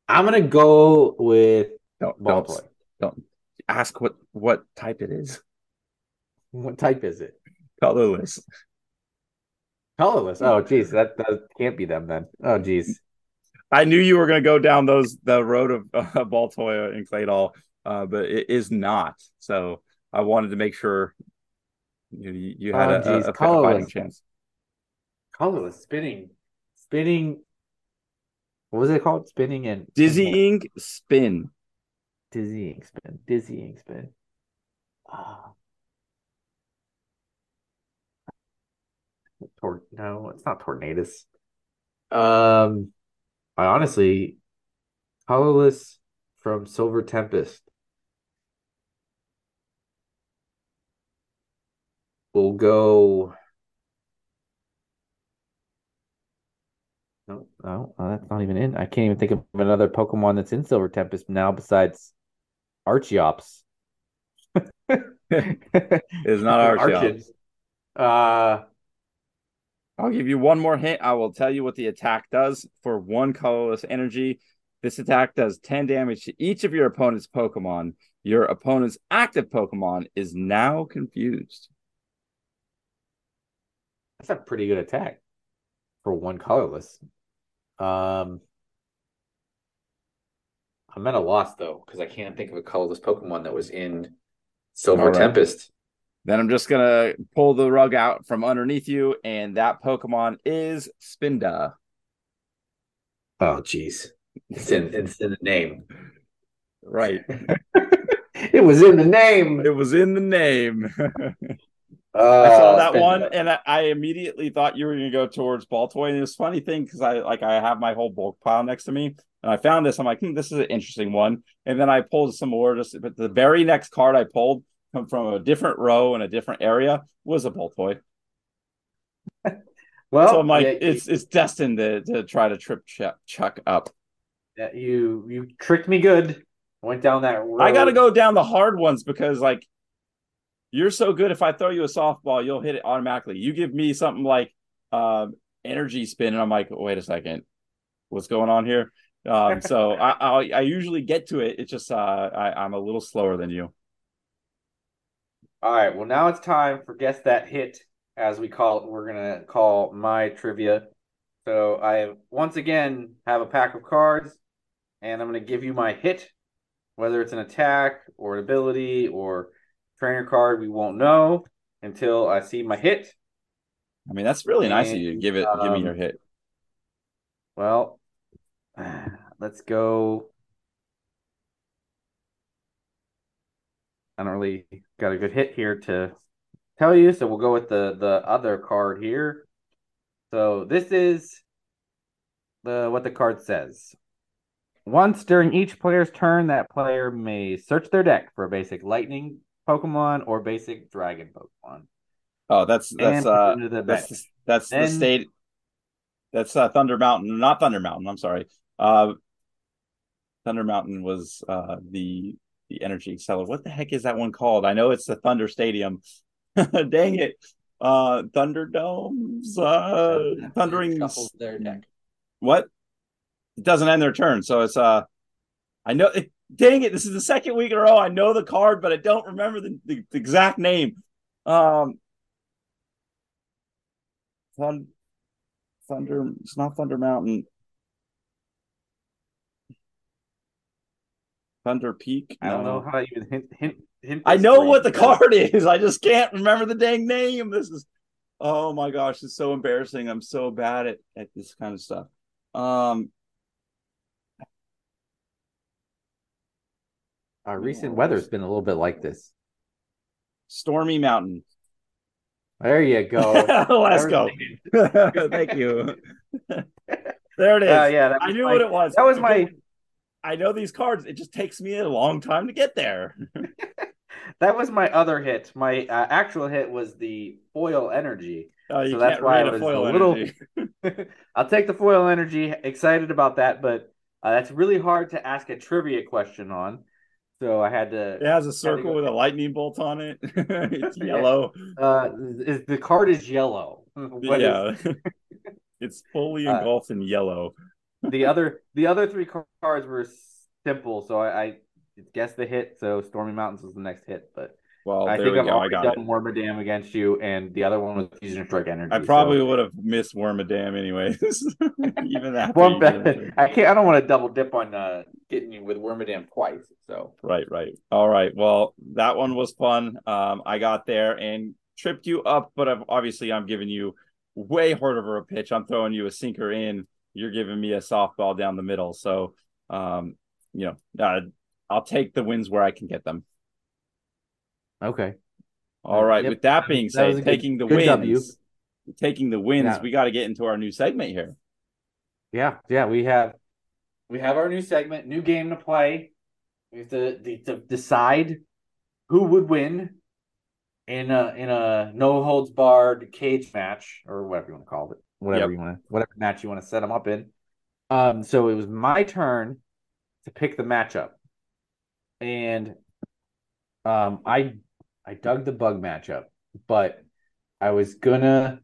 I'm gonna go with don't, Baltoy. Don't, don't ask what what type it is. What type is it? Colorless. Colorless. Oh, geez, that, that can't be them then. Oh, geez. I knew you were going to go down those the road of uh, Baltoy and Claydol uh, but it is not. So I wanted to make sure you, you had oh, a, geez, a, a fighting chance. Colorless, spinning, spinning. What was it called? Spinning and dizzying spin. Dizzying spin. Dizzying spin. Ah. Tor- no, it's not Tornadus. Um, I honestly, Colorless from Silver Tempest. We'll go. No, no, that's not even in. I can't even think of another Pokemon that's in Silver Tempest now besides Archeops. It's not Archeops. Archeops. Uh, I'll give you one more hint. I will tell you what the attack does for one colorless energy. This attack does ten damage to each of your opponent's Pokemon. Your opponent's active Pokemon is now confused. That's a pretty good attack for one colorless. Um, I'm at a loss, though, because I can't think of a colorless Pokemon that was in Silver All right. Tempest. Then I'm just going to pull the rug out from underneath you, and that Pokemon is Spinda. Oh, jeez. It's in, it's in the name. Right. It was in the name. It was in the name. uh, I saw that Spinda. one, and I, I immediately thought you were going to go towards Baltoy. And it was a funny thing, because I like I have my whole bulk pile next to me, and I found this. I'm like, hmm, this is an interesting one. And then I pulled some more. Just, but the very next card I pulled, from a different row in a different area, was a Baltoy. Well, so I'm like, yeah, it's you, it's destined to, to try to trip Chuck, Chuck up. Yeah, you you tricked me good. I went down that road. I got to go down the hard ones because, like, you're so good. If I throw you a softball, you'll hit it automatically. You give me something like um, energy spin, and I'm like, wait a second, what's going on here? Um, so I, I I usually get to it. It's just uh, I, I'm a little slower than you. All right, well, now it's time for Guess That Hit, as we call it. We're going to call my trivia. So I, once again, have a pack of cards, and I'm going to give you my hit, whether it's an attack or an ability or trainer card. We won't know until I see my hit. I mean, that's really and, nice of you to give, it, um, give me your hit. Well, let's go. I don't really got a good hit here to tell you, so we'll go with the, the other card here. So this is the what the card says. Once during each player's turn, that player may search their deck for a basic lightning Pokemon or basic dragon Pokemon. Oh, that's that's uh the that's, that's then, the state. That's uh, Thunder Mountain, not Thunder Mountain. I'm sorry. Uh, Thunder Mountain was uh, the. The energy exceller. What the heck is that one called? I know it's the Thunder Stadium. Dang it. Uh, Thunderdomes. Uh, thundering. Their neck. What? It doesn't end their turn. So it's, uh, I know. It, dang it. This is the second week in a row. I know the card, but I don't remember the, the, the exact name. Um, thund- Thunder. It's not Thunder Mountain. Thunder Peak. No. I don't know how you even hint. hint, hint I know what the card is. I just can't remember the dang name. This is, oh my gosh, it's so embarrassing. I'm so bad at, at this kind of stuff. Um, Our recent weather's been a little bit like this. Stormy Mountain. There you go. Let's go. Thank you. There it is. Uh, yeah, I knew my, what it was. That was my... I know these cards. It just takes me a long time to get there. That was my other hit. My uh, actual hit was the foil energy. Oh, you so can't that's why I was foil a energy. little. I'll take the foil energy. Excited about that, but uh, that's really hard to ask a trivia question on. So I had to. It has a circle with a lightning bolt on it. It's yellow. Uh, is, the card is yellow. What yeah, is... It's fully engulfed uh, in yellow. The other the other three cards were simple, so I, I guessed the hit, so Stormy Mountains was the next hit. But well, I think we I've go. already I got done it. Wormadam against you, and the other one was Fusion Strike Energy. I probably so. would have missed Wormadam anyways. Even that. Well, I can't. I don't want to double dip on uh, getting you with Wormadam twice. So right, right. All right. Well, that one was fun. Um, I got there and tripped you up, but I've, obviously I'm giving you way harder of a pitch. I'm throwing you a sinker in. You're giving me a softball down the middle. So, um, you know, uh, I'll take the wins where I can get them. Okay. All right. Yep. With that being said, that taking, good, the good wins, taking the wins, yeah. we got to get into our new segment here. Yeah. Yeah. We have, we have our new segment, new game to play. We have to, to, to decide who would win in a, in a no holds barred cage match or whatever you want to call it. Whatever yep. you want to, whatever match you want to set them up in. Um, so it was my turn to pick the matchup. And um, I I dug the bug matchup, but I was gonna.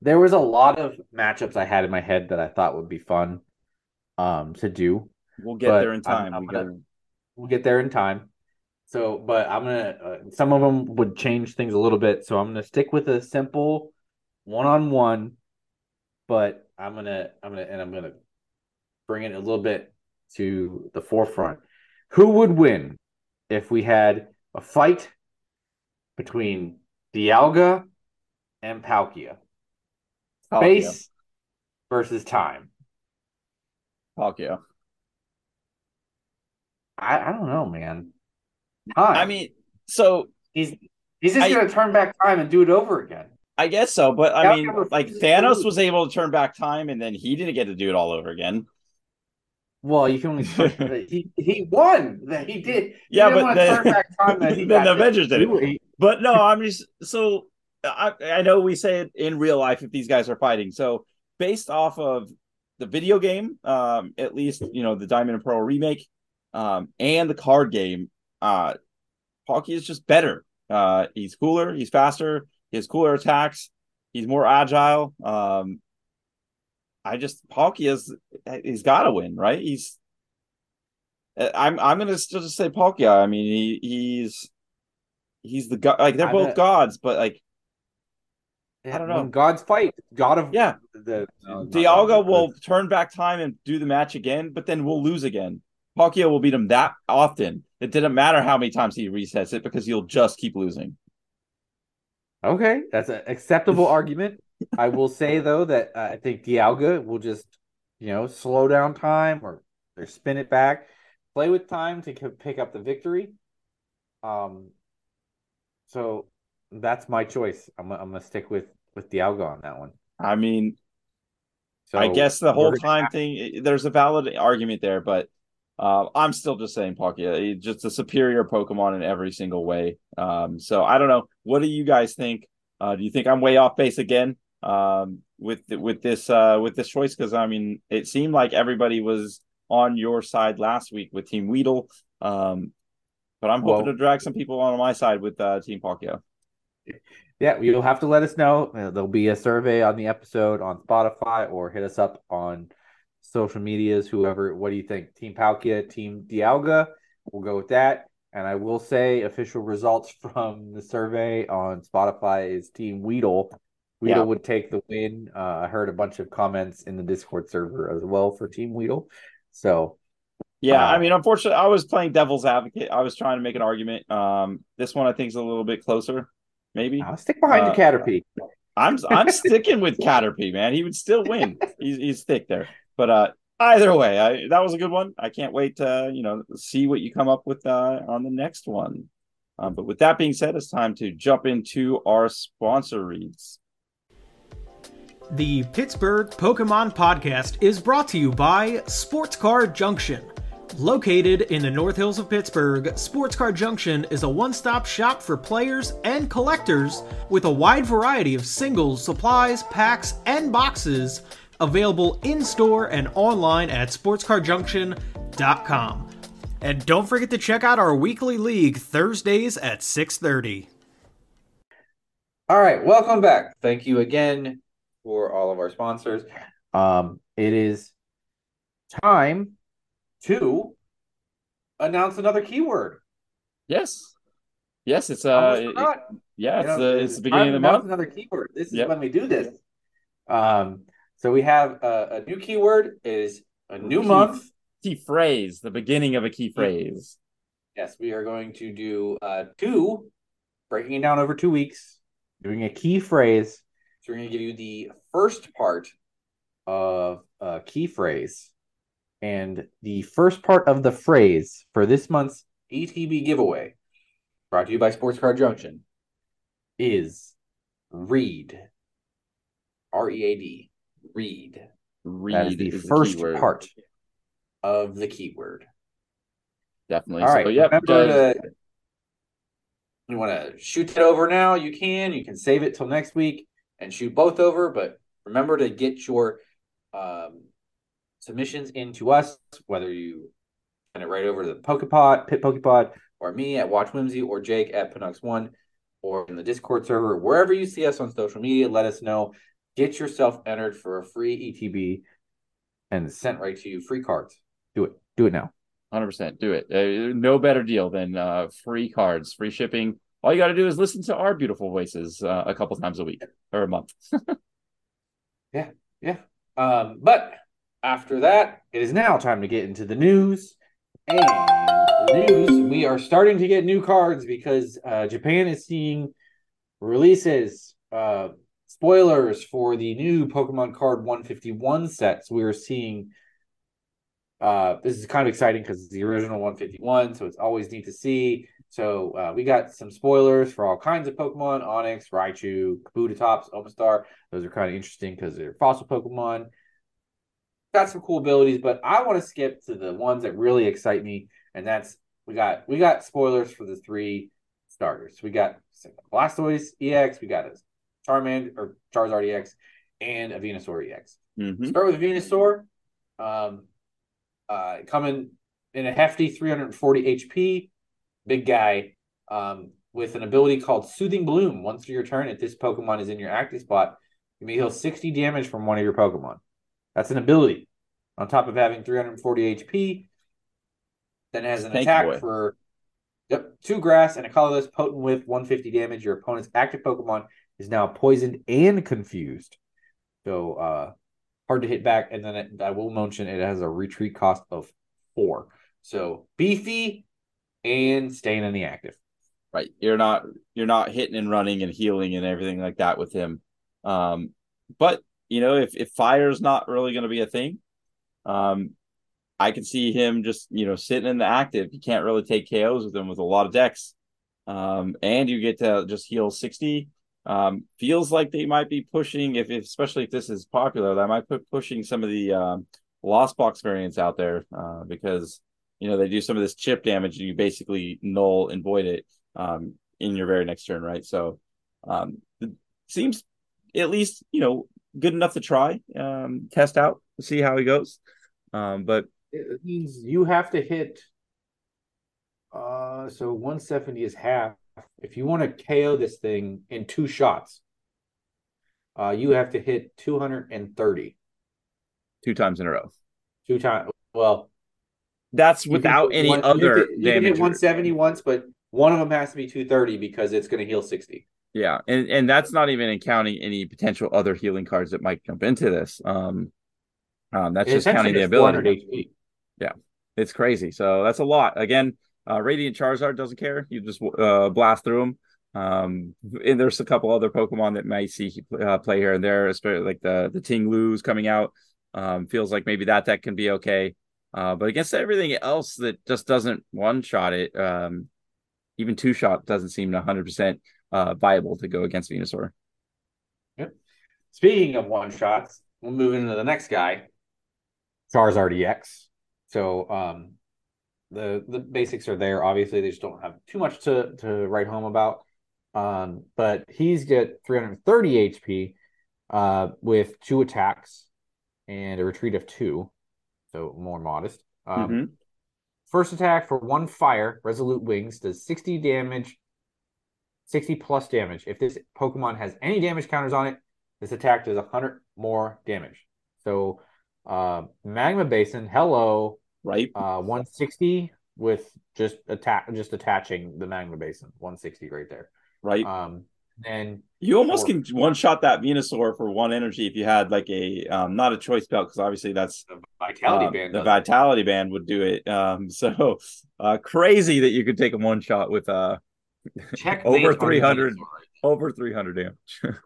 There was a lot of matchups I had in my head that I thought would be fun um, to do. We'll get there in time. I'm, I'm gonna, we'll get there in time. So, but I'm gonna. Uh, some of them would change things a little bit. So I'm gonna stick with a simple one-on-one, but I'm gonna, I'm gonna, and I'm gonna bring it a little bit to the forefront. Who would win if we had a fight between Dialga and Palkia? Palkia. Space versus time. Palkia. I, I don't know, man. Time. I mean, so he's he's just I, gonna turn back time and do it over again. I guess so, but I Palkia mean, like Thanos food. was able to turn back time, and then he didn't get to do it all over again. Well, you can only he he won that he did. He yeah, but then, turn back time that he then the Avengers did it. But no, I'm just so I I know we say it in real life if these guys are fighting. So based off of the video game, um, at least you know the Diamond and Pearl remake, um, and the card game. Uh, Palkia is just better. Uh, he's cooler. He's faster. He has cooler attacks. He's more agile. Um, I just Palkia's he's got to win, right? He's. I'm I'm gonna still just say Palkia. I mean, he he's he's the god. Like they're I'm both a, gods, but like I don't know. When gods fight. God of yeah. The no, Dialga will turn back time and do the match again, but then we'll lose again. Palkia will beat him that often. It didn't matter how many times he resets it because you'll just keep losing. Okay, that's an acceptable argument. I will say, though, that uh, I think Dialga will just, you know, slow down time or, or spin it back. Play with time to c- pick up the victory. Um, So that's my choice. I'm, I'm going to stick with, with Dialga on that one. I mean, so I guess the whole time have- thing, there's a valid argument there, but Uh, I'm still just saying Palkia. He's just a superior Pokemon in every single way. Um, so I don't know. What do you guys think? Uh, do you think I'm way off base again um, with with this uh, with this choice? Because I mean, it seemed like everybody was on your side last week with Team Weedle, um, but I'm hoping well, to drag some people on my side with uh, Team Palkia. Yeah, you'll have to let us know. There'll be a survey on the episode on Spotify, or hit us up on social medias, whoever. What do you think? Team Palkia, Team Dialga? We'll go with that. And I will say official results from the survey on Spotify is Team Weedle. Weedle yeah. would take the win. Uh, I heard a bunch of comments in the Discord server as well for Team Weedle. So, yeah, uh, I mean, unfortunately, I was playing devil's advocate. I was trying to make an argument. Um, this one I think is a little bit closer, maybe. I'll stick behind uh, the Caterpie. I'm I'm sticking with Caterpie, man. He would still win. He's he's thick there. But uh, either way, I, that was a good one. I can't wait to, you know, see what you come up with uh, on the next one. Um, but with that being said, it's time to jump into our sponsor reads. The Pittsburgh Pokemon Podcast is brought to you by Sports Car Junction. Located in the North Hills of Pittsburgh, Sports Car Junction is a one-stop shop for players and collectors with a wide variety of singles, supplies, packs, and boxes available in-store and online at sports car junction dot com. And don't forget to check out our weekly league Thursdays at six thirty. All right, welcome back. Thank you again for all of our sponsors. Um, it is time to announce another keyword. Yes. Yes, it's uh, it, it, yeah, it's, know, uh, it's the beginning of the month. Another keyword. This is yep. when we do this. Um So we have a, a new keyword. It is a new key, month. Key phrase, the beginning of a key phrase. Yes, we are going to do uh, two, breaking it down over two weeks, doing a key phrase. So we're going to give you the first part of a key phrase. And the first part of the phrase for this month's E T B giveaway, brought to you by Sports Car Junction, is read. R E A D. Read. Read. That is the is first the part of the keyword. Definitely. All right. So, yep, remember to, you want to shoot that over now? You can. You can save it till next week and shoot both over. But remember to get your um, submissions into us, whether you send it right over to the Pokepod, Pit Pokepod, or me at Watch Whimsy, or Jake at Pinux one, or in the Discord server. Wherever you see us on social media, let us know. Get yourself entered for a free E T B and sent right to you. Free cards. Do it. Do it now. one hundred percent. Do it. Uh, no better deal than uh, free cards, free shipping. All you got to do is listen to our beautiful voices uh, a couple times a week or a month. yeah. Yeah. Um, but after that, it is now time to get into the news. And the news, we are starting to get new cards because uh, Japan is seeing releases. Uh, Spoilers for the new Pokemon Card one fifty-one sets. We are seeing, uh, this is kind of exciting because it's the original one fifty-one, so it's always neat to see. So uh, we got some spoilers for all kinds of Pokemon. Onix, Raichu, Kabutops, Omastar. Those are kind of interesting because they're fossil Pokemon. Got some cool abilities, but I want to skip to the ones that really excite me, and that's, we got we got spoilers for the three starters. We got Blastoise E X, we got a Charmander or Charizard E X, and a Venusaur E X. Mm-hmm. Start with Venusaur. Um, uh, coming in a hefty three hundred forty H P, big guy, um, with an ability called Soothing Bloom. Once your turn, if this Pokemon is in your active spot, you may heal sixty damage from one of your Pokemon. That's an ability. On top of having three hundred forty H P, then it has an Thank attack boy. for yep, two grass and a colorless potent whiff, one hundred fifty damage. Your opponent's active Pokemon is now poisoned and confused. So uh, hard to hit back. And then it, I will mention it has a retreat cost of four. So beefy and staying in the active. Right. You're not you're not hitting and running and healing and everything like that with him. Um, but, you know, if, if fire is not really going to be a thing, um, I can see him just, you know, sitting in the active. You can't really take K Os with him with a lot of decks. Um, and you get to just heal sixty. Um, feels like they might be pushing, if, if especially if this is popular, they might be pushing some of the um, Lost Box variants out there uh, because, you know, they do some of this chip damage and you basically null and void it um, in your very next turn, right? So um, it seems at least, you know, good enough to try, um, test out, see how he goes. Um, but it means you have to hit, uh, so one seventy is half. If you want to K O this thing in two shots, uh, you have to hit two hundred thirty. Two times in a row. Two times. Well, that's without any one, other you can, you damage. You can hit one seventy once, but one of them has to be two thirty because it's going to heal sixty. Yeah, and, and that's not even counting any potential other healing cards that might jump into this. Um, um, that's just counting the ability. Yeah, it's crazy. So that's a lot. Again, Uh, Radiant Charizard doesn't care. You just uh, blast through them. Um, and there's a couple other Pokemon that might see uh, play here and there, especially like the, the Tinglu's coming out. Um, feels like maybe that deck can be okay. Uh, but against everything else that just doesn't one-shot it, um, even two-shot doesn't seem one hundred percent uh, viable to go against Venusaur. Yep. Speaking of one-shots, we'll move into the next guy, Charizard E X. So, um... The the basics are there. Obviously, they just don't have too much to, to write home about. Um, but he's got three hundred thirty H P uh, with two attacks and a retreat of two. So more modest. Um, mm-hmm. First attack for one fire, Resolute Wings, does sixty damage, sixty plus damage. If this Pokemon has any damage counters on it, this attack does one hundred more damage. So uh, Magma Basin, hello. Right, uh, one sixty with just attack, just attaching the Magma Basin, one sixty right there. Right, um, And you almost can one shot that Venusaur for one energy if you had like a um not a choice belt, because obviously that's the vitality um, band. The vitality it. band would do it. Um, so uh, crazy that you could take a one shot with uh Check over three hundred over three hundred damage.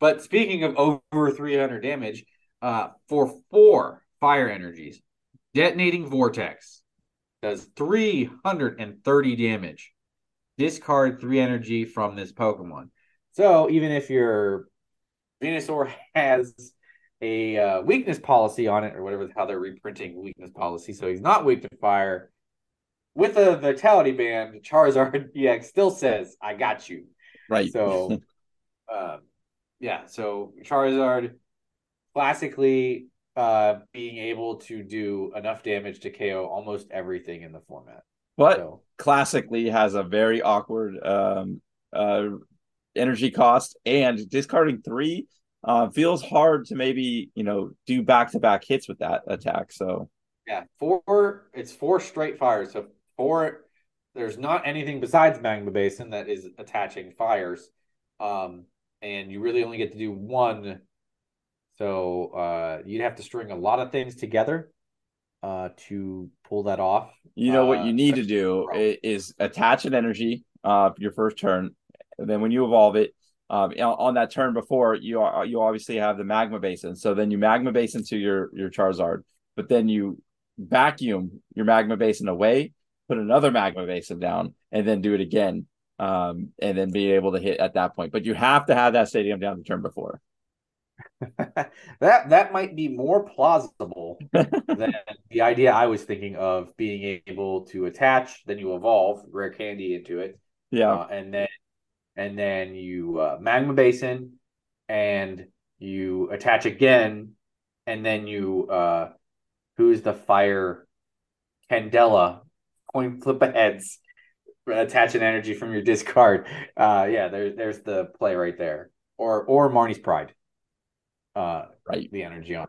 But speaking of over three hundred damage, uh, for four fire energies, Detonating Vortex does three hundred and thirty damage. Discard three energy from this Pokemon. So even if your Venusaur has a uh, weakness policy on it, or whatever, how they're reprinting weakness policy, so he's not weak to fire, with a vitality band, Charizard E X still says, I got you. Right. So, uh, yeah, so Charizard classically uh, being able to do enough damage to K O almost everything in the format. But so, classically has a very awkward um, uh, energy cost, and discarding three uh, feels hard to maybe, you know, do back-to-back hits with that attack. So yeah, four, it's four straight fires. So four, there's not anything besides Magma Basin that is attaching fires, um, and you really only get to do one. So uh, you'd have to string a lot of things together Uh, to pull that off. You know, uh, what you need to do is, is attach an energy uh, your first turn. And then when you evolve it, um, on that turn before, you are, you obviously have the Magma Basin. So then you Magma Basin to your, your Charizard. But then you vacuum your Magma Basin away, put another Magma Basin down, and then do it again. Um, and then be able to hit at that point. But you have to have that stadium down the turn before. that that might be more plausible than the idea I was thinking of, being able to attach, then you evolve Rare Candy into it, yeah, uh, and then and then you uh, Magma Basin, and you attach again, and then you uh, who's the fire Candela, coin flip of heads, attach an energy from your discard. Uh, yeah, there's there's the play right there, or or Marnie's Pride. Uh, right, the energy on.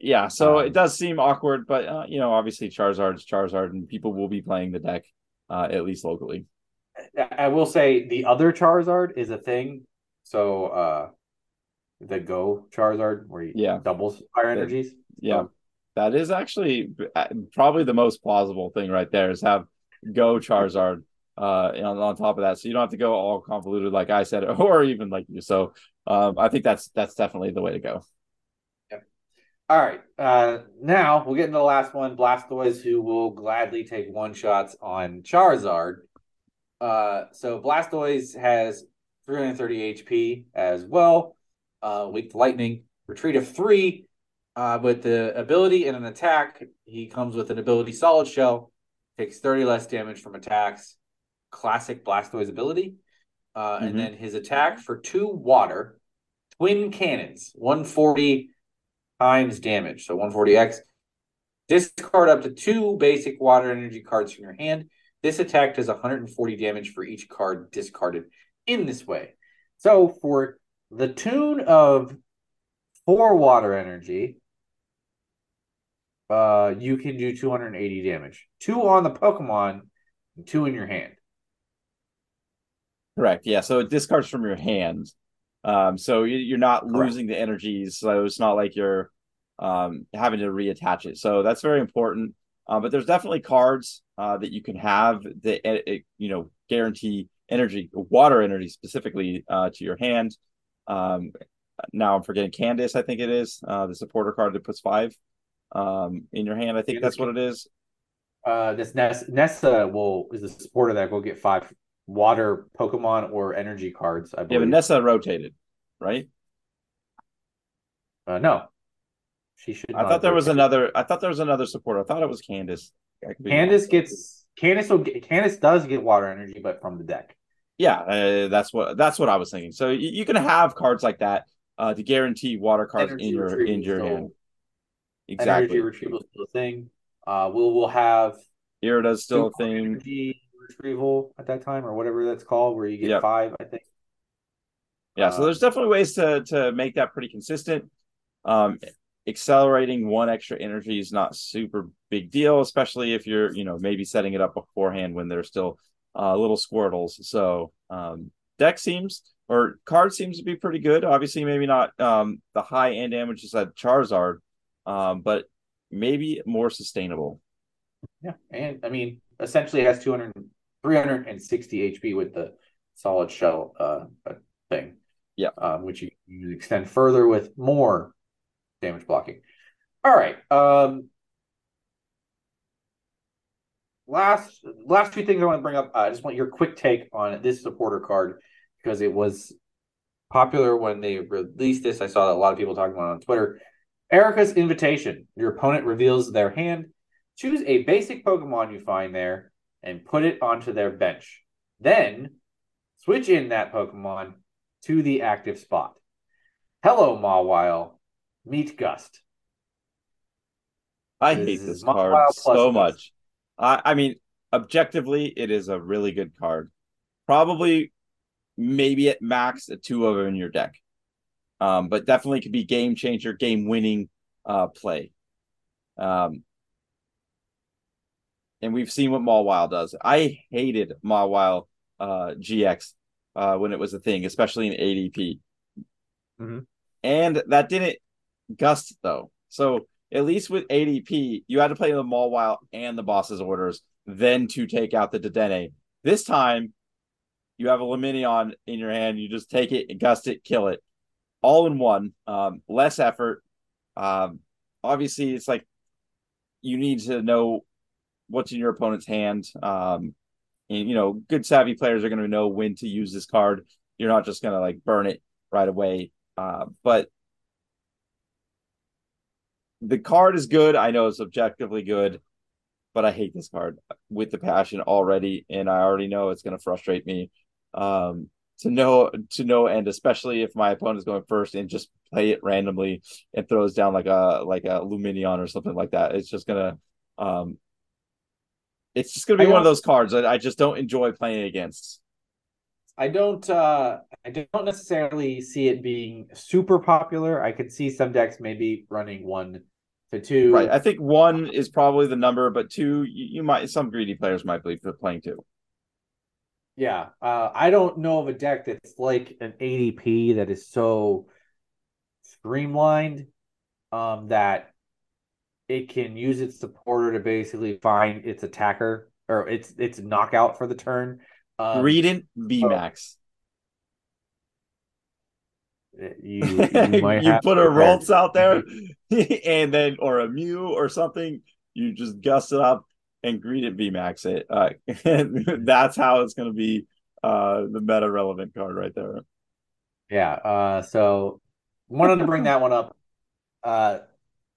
Yeah, so um, it does seem awkward, but uh, you know, obviously Charizard's Charizard, and people will be playing the deck, uh, at least locally. I will say the other Charizard is a thing. So uh, the Go Charizard, where you yeah. doubles fire that, energies. Yeah, so that is actually probably the most plausible thing right there, is have Go Charizard uh, on, on top of that, so you don't have to go all convoluted like I said, or even like you. So. Um, I think that's that's definitely the way to go. Yep. All right. Uh, now we'll get into the last one, Blastoise, who will gladly take one-shots on Charizard. Uh, so Blastoise has three hundred thirty H P as well, uh, weak to lightning, retreat of three, uh, with the ability and an attack. He comes with an ability, Solid Shell, takes thirty less damage from attacks. Classic Blastoise ability. Uh, mm-hmm. And then his attack for two water, Twin Cannons, one hundred forty times damage, so one hundred forty x. Discard up to two basic water energy cards from your hand. This attack does one hundred forty damage for each card discarded in this way. So for the tune of four water energy, uh, you can do two hundred eighty damage. Two on the Pokemon, and two in your hand. Correct, yeah, so it discards from your hand. Um, so you, you're not Correct. losing the energies, so it's not like you're um, having to reattach it. So that's very important. Uh, but there's definitely cards uh, that you can have that, uh, you know, guarantee energy, water energy specifically uh, to your hand. Um, now I'm forgetting Candace, I think it is, uh, the supporter card that puts five um, in your hand. I think that's what it is. Uh, this Ness, Nessa will is the supporter that will get five water Pokemon or energy cards, I believe. Yeah, but Nessa rotated, right? Uh, no, she should. I thought there was another. I thought there was another supporter. I thought it was Candace. Candace gets Candace will get, Candace does get water energy, but from the deck. Yeah, uh, that's what that's what I was thinking. So you, you can have cards like that uh, to guarantee water cards energy in your in your hand. Exactly. Energy retrieval is still a thing. Uh, we'll we'll have Gyarados still a thing. Energy retrieval at that time, or whatever that's called, where you get yep. five, I think. Yeah, um, so there's definitely ways to to make that pretty consistent. Um, accelerating one extra energy is not super big deal, especially if you're, you know, maybe setting it up beforehand when they're still uh, little Squirtles. So um, deck seems, or card seems to be pretty good. Obviously, maybe not um, the high-end damages at Charizard, um, but maybe more sustainable. Yeah, and I mean, essentially it has two hundred, three hundred sixty H P with the solid shell uh, thing. Yeah. Um, which you, you extend further with more damage blocking. All right. Um, last last two things I want to bring up. Uh, I just want your quick take on this supporter card, because it was popular when they released this. I saw that a lot of people talking about it on Twitter. Erica's Invitation. Your opponent reveals their hand. Choose a basic Pokemon you find there and put it onto their bench. Then switch in that Pokemon to the active spot. Hello, Mawile. Meet Gust. I hate this card so much. I, I mean, objectively, it is a really good card. Probably, maybe at max, a two of them in your deck. Um, but definitely could be game changer, game winning uh, play. Um, and we've seen what Mawile does. I hated Mawile uh, G X uh, when it was a thing, especially in A D P. Mm-hmm. And that didn't gust, though. So at least with A D P, you had to play the Mawile and the boss's orders, then to take out the Dedenne. This time, you have a Luminion in your hand. You just take it, gust it, kill it. All in one, um, less effort. Um, obviously, it's like you need to know what's in your opponent's hand. Um, and, you know, good savvy players are going to know when to use this card. You're not just going to, like, burn it right away. Uh, but the card is good. I know it's objectively good, but I hate this card with the passion already, and I already know it's going to frustrate me. Um To no, to no end, especially if my opponent is going first and just play it randomly and throws down like a like a Luminion or something like that. It's just gonna, um, it's just gonna be one of those cards that I just don't enjoy playing against. I don't, uh, I don't necessarily see it being super popular. I could see some decks maybe running one to two. Right, I think one is probably the number, but two, you, you might some greedy players might believe they're playing two. Yeah, uh, I don't know of a deck that's like an A D P that is so streamlined um, that it can use its supporter to basically find its attacker or its its knockout for the turn. Um, Greedent B-Max. So you you, might you have put a Ralts out there, and then or a Mew or something, you just gust it up and Greedent V-Max it. Uh, that's how it's going to be uh, the meta-relevant card right there. Yeah, uh, so wanted to bring that one up. Uh,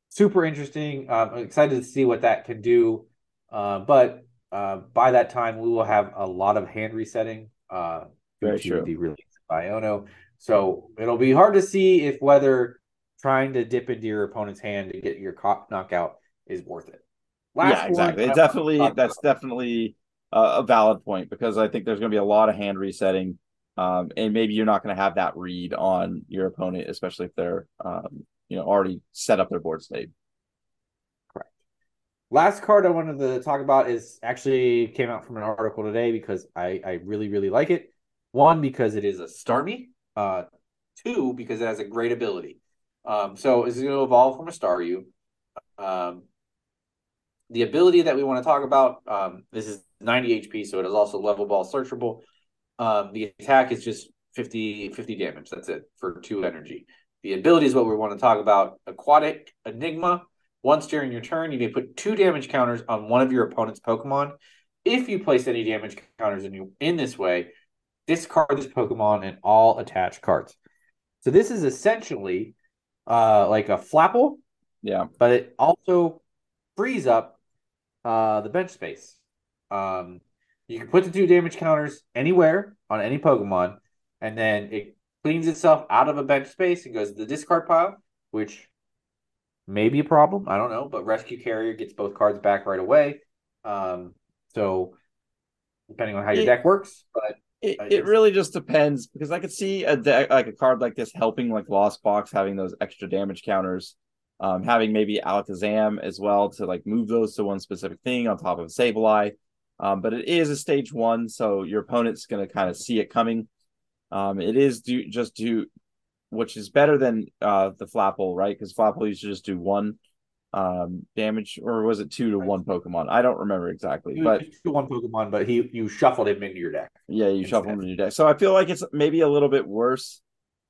super interesting. Uh, I'm excited to see what that can do. Uh, but uh, by that time, we will have a lot of hand resetting uh, due to the release by Ono. So it'll be hard to see if whether trying to dip into your opponent's hand to get your cop knockout is worth it. Last yeah, exactly. It definitely that's about. definitely uh, a valid point, because I think there's going to be a lot of hand resetting, um, and maybe you're not going to have that read on your opponent, especially if they're um, you know already set up their board state. Correct. Last card I wanted to talk about is actually came out from an article today, because I, I really really like it. One, because it is a Starmie. Uh, two, because it has a great ability. Um, so it's going to evolve from a Staryu. Um. The ability that we want to talk about, um, this is ninety H P, so it is also level ball searchable. Um, the attack is just fifty, fifty damage. That's it for two energy. The ability is what we want to talk about. Aquatic Enigma. Once during your turn, you may put two damage counters on one of your opponent's Pokemon. If you place any damage counters in, you, in this way, discard this Pokemon and all attached cards. So this is essentially uh, like a Flapple, yeah, but it also frees up Uh, the bench space. Um, you can put the two damage counters anywhere on any Pokemon, and then it cleans itself out of a bench space and goes to the discard pile, which may be a problem. I don't know, but Rescue Carrier gets both cards back right away. Um, so depending on how your it, deck works, but it, uh, it really just depends, because I could see a deck like a card like this helping, like Lost Box, having those extra damage counters. Um, having maybe Alakazam as well to like move those to one specific thing on top of Sableye. Um, but it is a stage one, so your opponent's going to kind of see it coming. Um, it is do just do, which is better than uh the Flapple, right? Because Flapple used to just do one um damage, or was it two to right. one Pokemon? I don't remember exactly, but two to one Pokemon. But he you shuffled him into your deck. Yeah, you instead. shuffled him into your deck. So I feel like it's maybe a little bit worse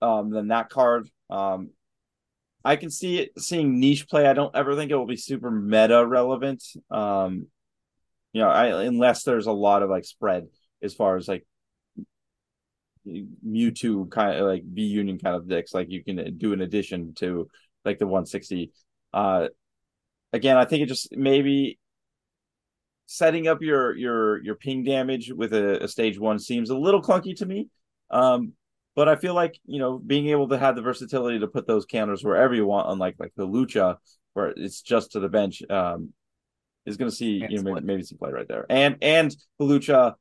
um than that card. Um, I can see it seeing niche play. I don't ever think it will be super meta relevant. Um, you know, I unless there's a lot of like spread as far as like Mewtwo kind of like V Union kind of decks, like you can do an addition to like the one sixty. Uh, again, I think it just maybe setting up your your your ping damage with a, a stage one seems a little clunky to me. Um, but I feel like, you know, being able to have the versatility to put those counters wherever you want, unlike like the Lucha, where it's just to the bench, um, is going to see and you know, maybe, maybe some play right there. And and the Lucha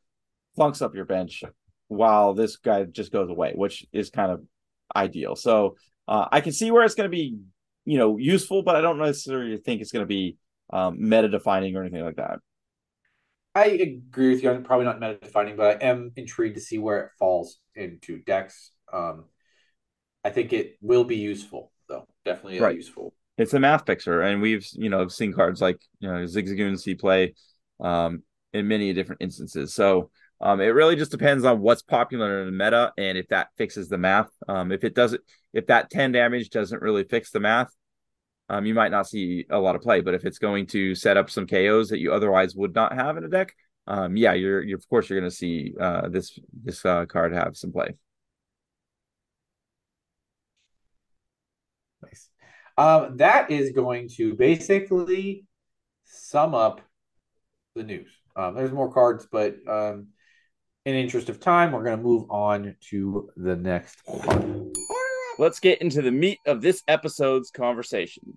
flunks up your bench while this guy just goes away, which is kind of ideal. So uh, I can see where it's going to be, you know, useful, but I don't necessarily think it's going to be um, meta-defining or anything like that. I agree with you. I'm probably not meta-defining, but I am intrigued to see where it falls into decks. Um, I think it will be useful, though. Definitely right. useful. It's a math fixer, and we've, you know, seen cards like, you know, Zigzagoon see play um, in many different instances. So um, it really just depends on what's popular in the meta and if that fixes the math. Um, if it doesn't, if that ten damage doesn't really fix the math, Um, you might not see a lot of play, but if it's going to set up some K Os that you otherwise would not have in a deck, um, yeah, you're, you're of course you're going to see uh, this this uh, card have some play. Nice. Um, that is going to basically sum up the news. Um, there's more cards, but um, in interest of time, we're going to move on to the next one. Let's get into the meat of this episode's conversation.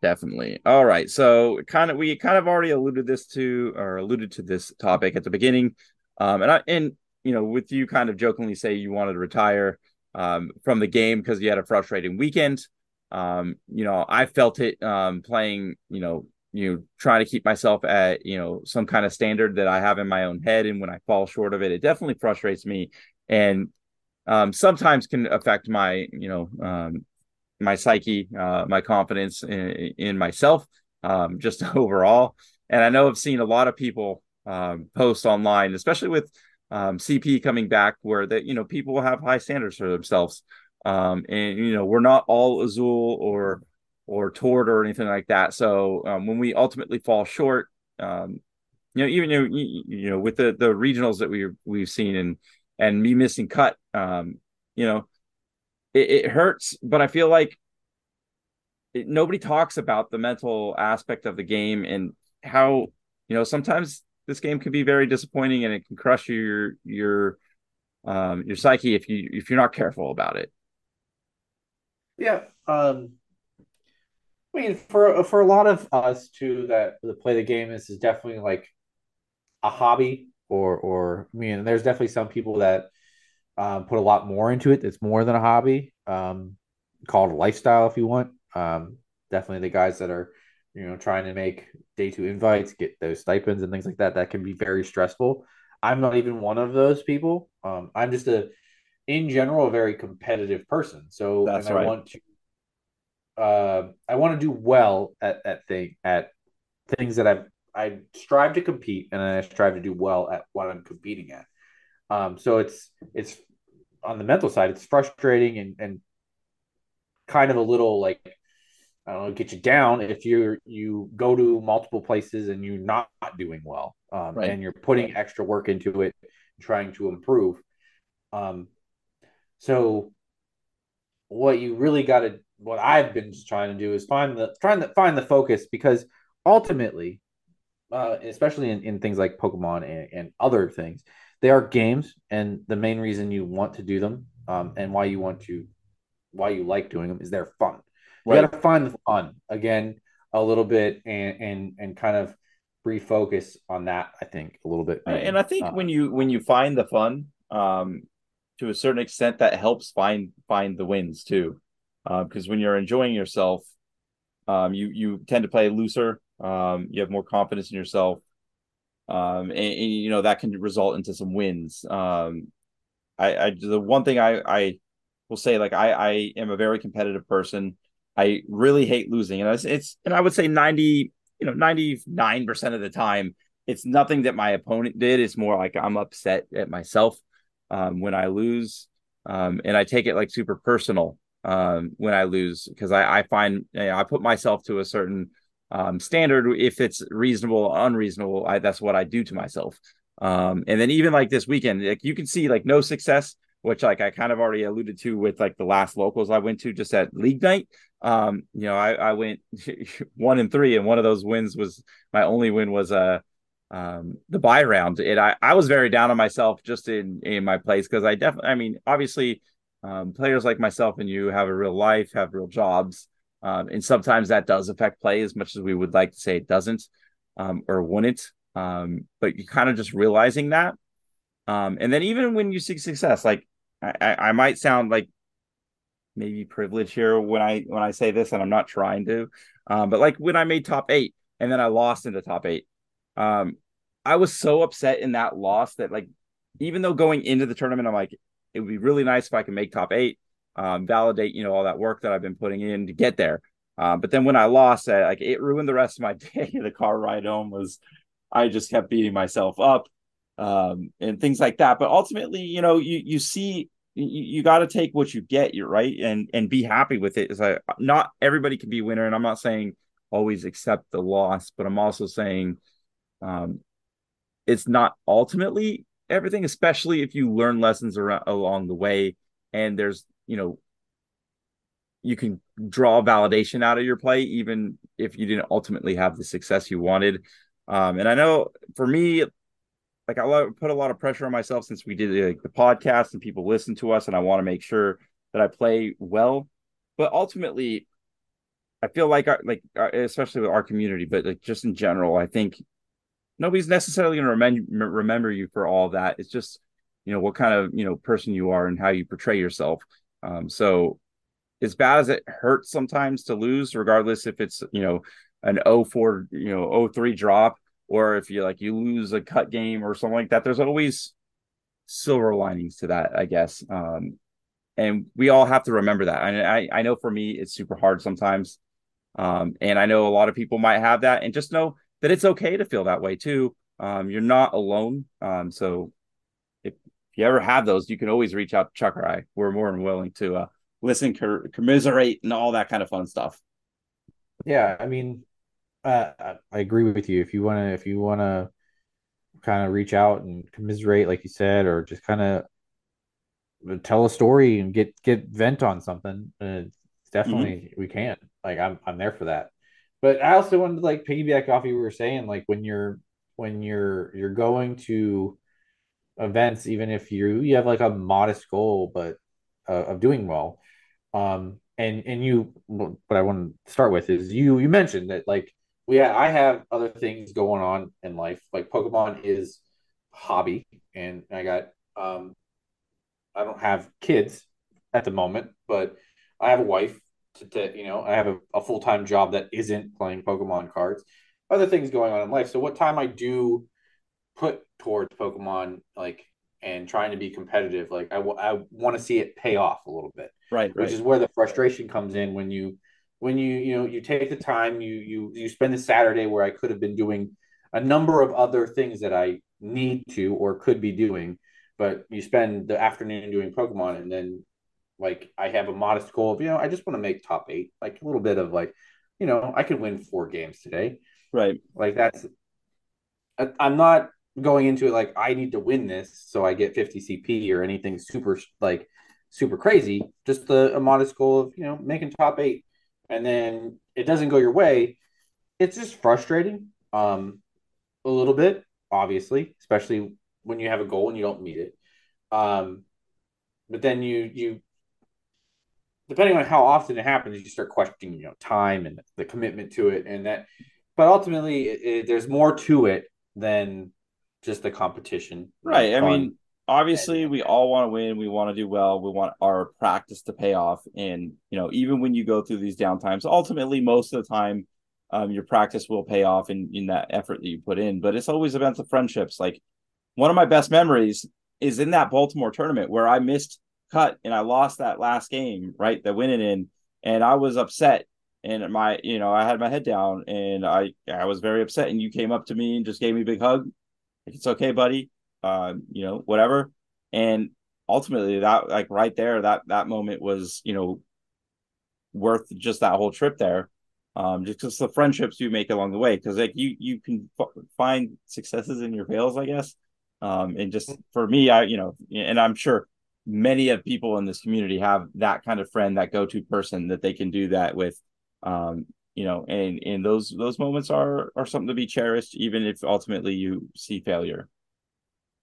Definitely. All right. So kind of we kind of already alluded this to or alluded to this topic at the beginning. Um, and I and you know, with you kind of jokingly say you wanted to retire um, from the game because you had a frustrating weekend. Um, you know, I felt it um, playing, you know, you know, trying to keep myself at, you know, some kind of standard that I have in my own head. And when I fall short of it, it definitely frustrates me. And Um, sometimes can affect my, you know, um, my psyche, uh, my confidence in, in myself, um, just overall. And I know I've seen a lot of people um, post online, especially with um, C P coming back, where that you know people have high standards for themselves, um, and you know we're not all Azul or or Tord or anything like that. So um, when we ultimately fall short, um, you know, even you you know with the the regionals that we we've seen and. And me missing cut, um, you know, it, it hurts. But I feel like it, nobody talks about the mental aspect of the game and how, you know, sometimes this game can be very disappointing and it can crush your your um, your psyche if you if you're not careful about it. Yeah, um, I mean, for for a lot of us too that play the game, this is definitely like a hobby. Or, or I mean, there's definitely some people that um, put a lot more into it. That's more than a hobby, um, called a lifestyle, if you want. Um, definitely the guys that are, you know, trying to make day two invites, get those stipends and things like that. That can be very stressful. I'm not even one of those people. Um, I'm just a, in general, a very competitive person. So that's and right. I want to, uh, I want to do well at at thing at things that I've. I strive to compete and I strive to do well at what I'm competing at. Um, so it's, it's on the mental side, it's frustrating and, and kind of a little like, I don't know, get you down if you're, you go to multiple places and you're not doing well um, right. and you're putting extra work into it, trying to improve. Um, so what you really got to, what I've been just trying to do is find the, trying to find the focus because ultimately, Uh, especially in, in things like Pokemon and, and other things, they are games, and the main reason you want to do them um, and why you want to, why you like doing them is they're fun. Right. You got to find the fun again a little bit and and and kind of refocus on that. I think a little bit, maybe. And I think uh, when you when you find the fun, um, to a certain extent, that helps find find the wins too, because uh, when you're enjoying yourself, um, you you tend to play looser. Um, you have more confidence in yourself, um, and, and you know that can result into some wins. Um, I, I the one thing I, I will say, like, I, I am a very competitive person. I really hate losing. And it's, it's and I would say ninety, you know, ninety-nine percent of the time, it's nothing that my opponent did. It's more like I'm upset at myself um, when I lose. Um, and I take it like super personal um, when I lose, because I, I find, you know, I put myself to a certain um, standard. If it's reasonable or unreasonable, I, that's what I do to myself. Um, and then even like this weekend, like you can see like no success, which like I kind of already alluded to with like the last locals I went to just at league night. Um, you know, I, I went one and three, and one of those wins was my only win was uh, um, the buy round. And I, I was very down on myself just in, in my place, because I definitely, I mean, obviously um, players like myself and you have a real life, have real jobs. Um, and sometimes that does affect play as much as we would like to say it doesn't um, or wouldn't. Um, but you kind of just realizing that. Um, and then even when you seek success, like I, I might sound like maybe privileged here when I, when I say this, and I'm not trying to, um, but like when I made top eight and then I lost in the top eight, um, I was so upset in that loss that, like, even though going into the tournament, I'm like, it would be really nice if I could make top eight, um, validate, you know, all that work that I've been putting in to get there. Uh, but then when I lost, I, like it ruined the rest of my day. The car ride home was, I just kept beating myself up. Um, and things like that. But ultimately, you know, you you see, you, you got to take what you get, you're right, and and be happy with it. It's like not everybody can be a winner, and I'm not saying always accept the loss, but I'm also saying um, it's not ultimately everything, especially if you learn lessons around, along the way, and there's, you know, you can draw validation out of your play, even if you didn't ultimately have the success you wanted. Um, and I know for me, like I put a lot of pressure on myself since we did like the podcast and people listen to us, and I want to make sure that I play well. But ultimately, I feel like, our, like especially with our community, but like just in general, I think nobody's necessarily going to remember remember you for all that. It's just, you know, what kind of, you know, person you are and how you portray yourself. Um, so as bad as it hurts sometimes to lose, regardless if it's, you know, an oh four, you know, oh three drop, or if you like you lose a cut game or something like that, there's always silver linings to that, I guess. Um, and we all have to remember that. And I, I know for me, it's super hard sometimes. Um, and I know a lot of people might have that, and just know that it's okay to feel that way too. Um, you're not alone. Um, so if you ever have those, you can always reach out to Chuck or I. We're more than willing to uh, listen, co- commiserate, and all that kind of fun stuff. Yeah, I mean, Uh, I agree with you. If you want to, if you want to kind of reach out and commiserate, like you said, or just kind of tell a story and get, get vent on something, uh, definitely mm-hmm. we can. Like I'm, I'm there for that. But I also wanted to like piggyback off you. We were saying like when you're, when you're, you're going to events, even if you, you have like a modest goal, but uh, of doing well, um, and, and you, what I want to start with is you, you mentioned that like, yeah, I have other things going on in life. Like Pokemon is hobby, and I got um, I don't have kids at the moment, but I have a wife. To, to you know, I have a, a full time job that isn't playing Pokemon cards. Other things going on in life. So what time I do put towards Pokemon, like and trying to be competitive, like I, w- I want to see it pay off a little bit, right? Which right. is where the frustration comes in when you. When you, you know, you take the time, you you you spend a Saturday where I could have been doing a number of other things that I need to or could be doing, but you spend the afternoon doing Pokemon, and then like I have a modest goal of, you know, I just want to make top eight, like a little bit of like, you know, I could win four games today. Right. Like that's, I, I'm not going into it like I need to win this so I get fifty C P or anything super like super crazy, just the, a modest goal of, you know, making top eight. And then it doesn't go your way. It's just frustrating um, a little bit, obviously, especially when you have a goal and you don't meet it. Um, but then you, you, depending on how often it happens, you start questioning, you know, time and the commitment to it and that. But ultimately, it, it, there's more to it than just the competition. Right. I mean, obviously, we all want to win. We want to do well. We want our practice to pay off. And, you know, even when you go through these downtimes, ultimately, most of the time, um, your practice will pay off in, in that effort that you put in. But it's always about the friendships. Like one of my best memories is in that Baltimore tournament where I missed cut and I lost that last game, right? That went in, and I was upset. And my, you know, I had my head down and I, I was very upset. And you came up to me and just gave me a big hug. Like, it's okay, buddy. Uh, you know, whatever. And ultimately that, like right there, that, that moment was, you know, worth just that whole trip there. Um, just because the friendships you make along the way. Cause like you, you can f- find successes in your fails, I guess. Um, and just for me, I, you know, and I'm sure many of people in this community have that kind of friend, that go-to person that they can do that with. Um, you know, and, and those those moments are are something to be cherished, even if ultimately you see failure.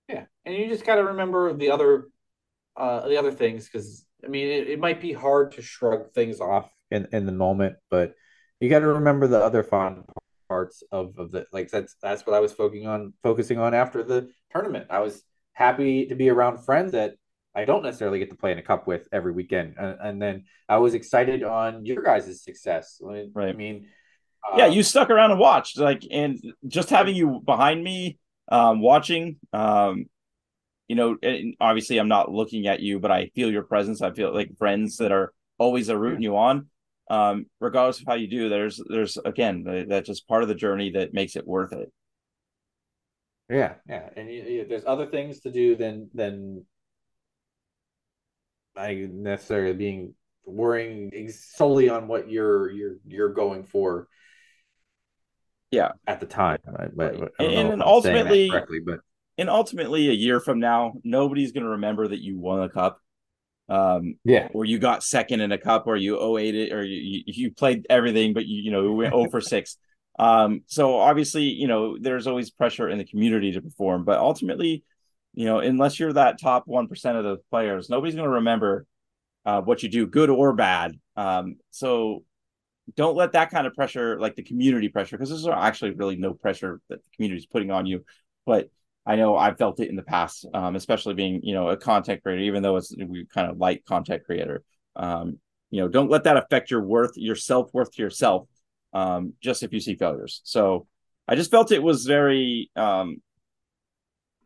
Yeah, and you just got to remember the other uh, the other things, because I mean, it, it might be hard to shrug things off in, in the moment, but you got to remember the other fond parts of, of the like. That's that's what I was focusing on focusing on after the tournament. I was happy to be around friends that I don't necessarily get to play in a cup with every weekend. And, and then I was excited on your guys' success. I mean, right. I mean uh, yeah, you stuck around and watched, like, and just having you behind me um, watching, um, you know, and obviously I'm not looking at you, but I feel your presence. I feel like friends that are always are rooting you on, um, regardless of how you do. There's, there's again, that's just part of the journey that makes it worth it. Yeah. Yeah. And you, you, there's other things to do than, than, I necessarily being worrying solely on what you're you're you're going for. Yeah, at the time, I, but, right. I don't and, know and ultimately, but and ultimately, a year from now, nobody's going to remember that you won a cup. Um, yeah, or you got second in a cup, or you oh eight it, or you you played everything, but you you know went oh for six. Um, so obviously, you know, there's always pressure in the community to perform, but ultimately. You know, unless you're that top one percent of the players, nobody's going to remember uh, what you do, good or bad. Um, so don't let that kind of pressure, like the community pressure, because there's actually really no pressure that the community is putting on you. But I know I've felt it in the past, um, especially being, you know, a content creator, even though it's we kind of light content creator. Um, you know, don't let that affect your worth, your self-worth to yourself, um, just if you see failures. So I just felt it was very... Um,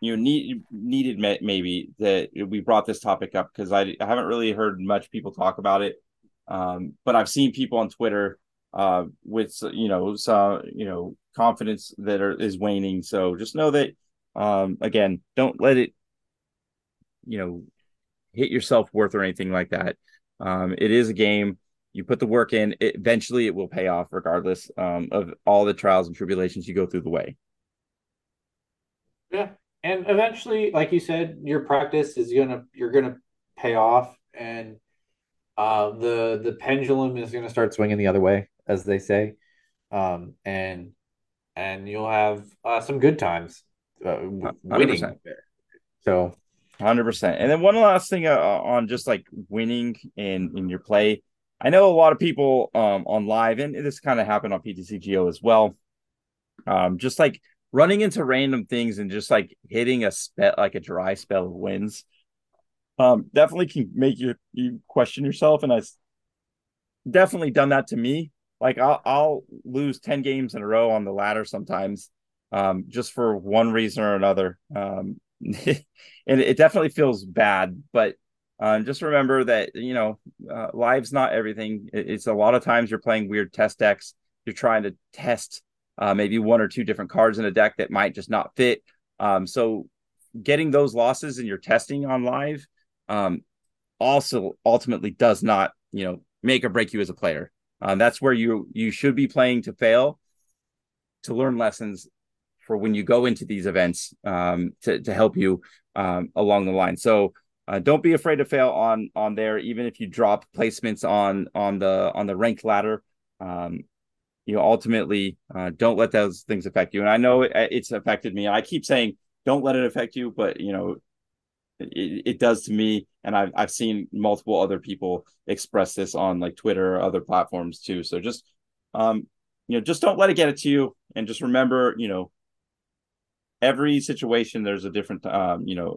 You know, need, needed maybe that we brought this topic up because I, I haven't really heard much people talk about it, um, but I've seen people on Twitter uh, with you know some you know confidence that are, is waning. So just know that um, again, don't let it you know hit your self-worth or anything like that. Um, it is a game. You put the work in. It, eventually, it will pay off, regardless um, of all the trials and tribulations you go through the way. Yeah. And eventually, like you said, your practice is gonna you're gonna pay off, and uh, the the pendulum is gonna start swinging the other way, as they say, um, and and you'll have uh, some good times uh, winning. one hundred percent. So, one hundred percent. And then one last thing uh, on just like winning in, in your play. I know a lot of people um, on live, and this kind of happened on P T C G O as well. Um, just like. Running into random things and just like hitting a spell, like a dry spell of wins, um, definitely can make you you question yourself. And I've definitely done that to me. Like I'll I'll lose ten games in a row on the ladder sometimes, um, just for one reason or another. Um, and it definitely feels bad. But um, just remember that you know, uh, live's not everything. It's a lot of times you're playing weird test decks. You're trying to test. Uh, maybe one or two different cards in a deck that might just not fit. Um, so getting those losses in your testing on live um, also ultimately does not, you know, make or break you as a player. Um, that's where you you should be playing to fail, to learn lessons for when you go into these events um, to, to help you um, along the line. So uh, don't be afraid to fail on on there, even if you drop placements on on the on the rank ladder. Um, You know, ultimately, uh, don't let those things affect you. And I know it, it's affected me. I keep saying, don't let it affect you. But, you know, it, it does to me. And I've, I've seen multiple other people express this on like Twitter or other platforms, too. So just, um, you know, just don't let it get it to you. And just remember, you know, every situation, there's a different, um, you know,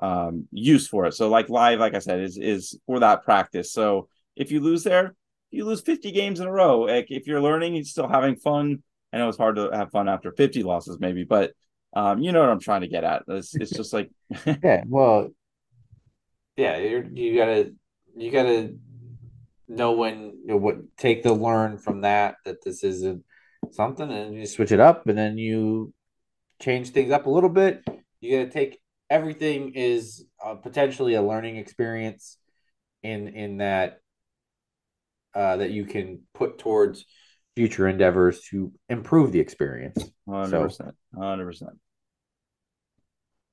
um, use for it. So like live, like I said, is is for that practice. So if you lose there. You lose fifty games in a row. Like if you're learning, you're still having fun. I know it's hard to have fun after fifty losses, maybe, but Um, you know what I'm trying to get at. It's, it's just like, yeah, well, yeah, you're, you gotta, you gotta know when, you know, what, take the learn from that, that this isn't something, and you switch it up, and then you change things up a little bit. You gotta take everything is uh, potentially a learning experience in in that uh, that you can put towards future endeavors to improve the experience. one hundred percent. one hundred percent.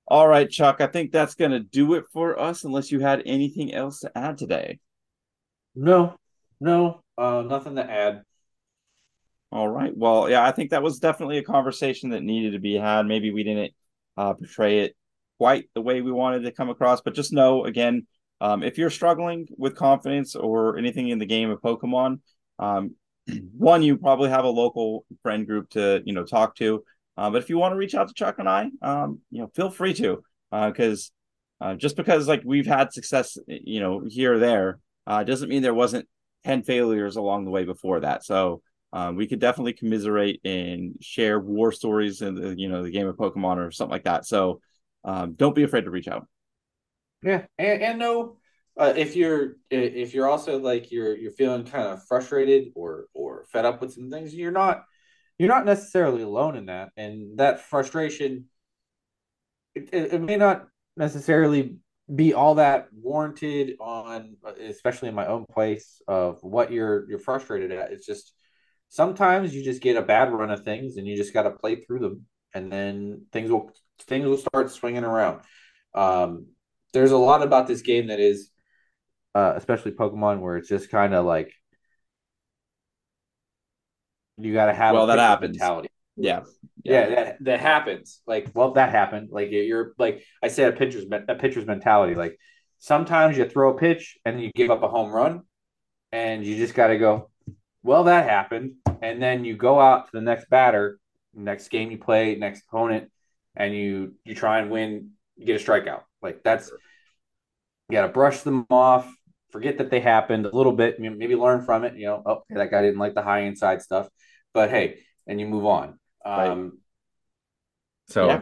All right, Chuck, I think that's going to do it for us, unless you had anything else to add today. No, no, uh, nothing to add. All right. Well, yeah, I think that was definitely a conversation that needed to be had. Maybe we didn't uh, portray it quite the way we wanted to come across, but just know, again, um, if you're struggling with confidence or anything in the game of Pokemon, um, one, you probably have a local friend group to, you know, talk to. Uh, but if you want to reach out to Chuck and I, um, you know, feel free to, because uh, uh, just because like we've had success, you know, here or there, uh, doesn't mean there wasn't ten failures along the way before that. So um, we could definitely commiserate and share war stories in the, you know, the game of Pokemon or something like that. So um, don't be afraid to reach out. Yeah, and, and no. Uh, if you're if you're also like you're you're feeling kind of frustrated or or fed up with some things, you're not you're not necessarily alone in that, and that frustration it, it, it may not necessarily be all that warranted on, especially in my own place, of what you're you're frustrated at. It's just sometimes you just get a bad run of things, and you just got to play through them, and then things will things will start swinging around. Um, there's a lot about this game that is. Uh, especially Pokemon, where it's just kind of like you gotta have well a that happens mentality. Yeah. yeah yeah that that happens like well that happened like you're like I said a pitcher's a pitcher's mentality. Like sometimes you throw a pitch and you give up a home run, and you just gotta go, well, that happened, and then you go out to the next batter, next game you play, next opponent, and you you try and win, you get a strikeout. Like that's you gotta brush them off. Forget that they happened a little bit, maybe learn from it, you know, oh, okay, that guy didn't like the high inside stuff, but hey, and you move on. Um, right. So yeah,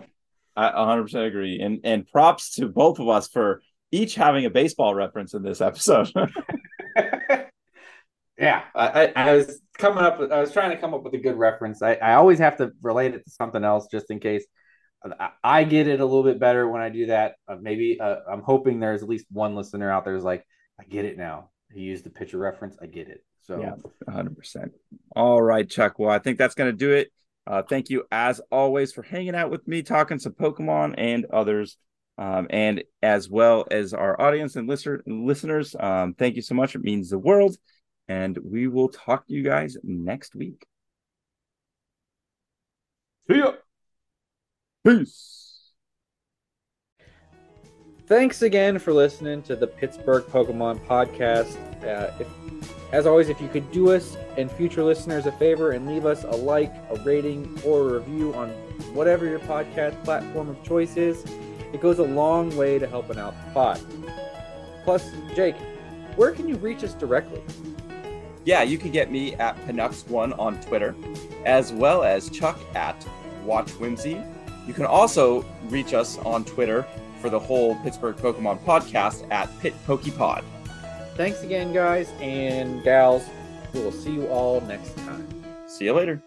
I one hundred percent agree. And, and props to both of us for each having a baseball reference in this episode. Yeah. I, I was coming up with, I was trying to come up with a good reference. I, I always have to relate it to something else just in case. I get it a little bit better when I do that. Uh, maybe uh, I'm hoping there's at least one listener out there who's like, I get it now. He used the picture reference. I get it. So yeah, one hundred percent. All right, Chuck. Well, I think that's going to do it. Uh, thank you, as always, for hanging out with me, talking some Pokemon and others, um, and as well as our audience and listener, listeners. Um, thank you so much. It means the world. And we will talk to you guys next week. See ya. Peace. Thanks again for listening to the Pittsburgh Pokemon Podcast. Uh, if, as always, if you could do us and future listeners a favor and leave us a like, a rating, or a review on whatever your podcast platform of choice is, it goes a long way to helping out the pod. Plus, Jake, where can you reach us directly? Yeah, you can get me at Panux one on Twitter, as well as Chuck at WatchWhimsy. You can also reach us on Twitter for the whole Pittsburgh Pokemon Podcast at PitPokePod. Thanks again, guys and gals. We will see you all next time. See you later.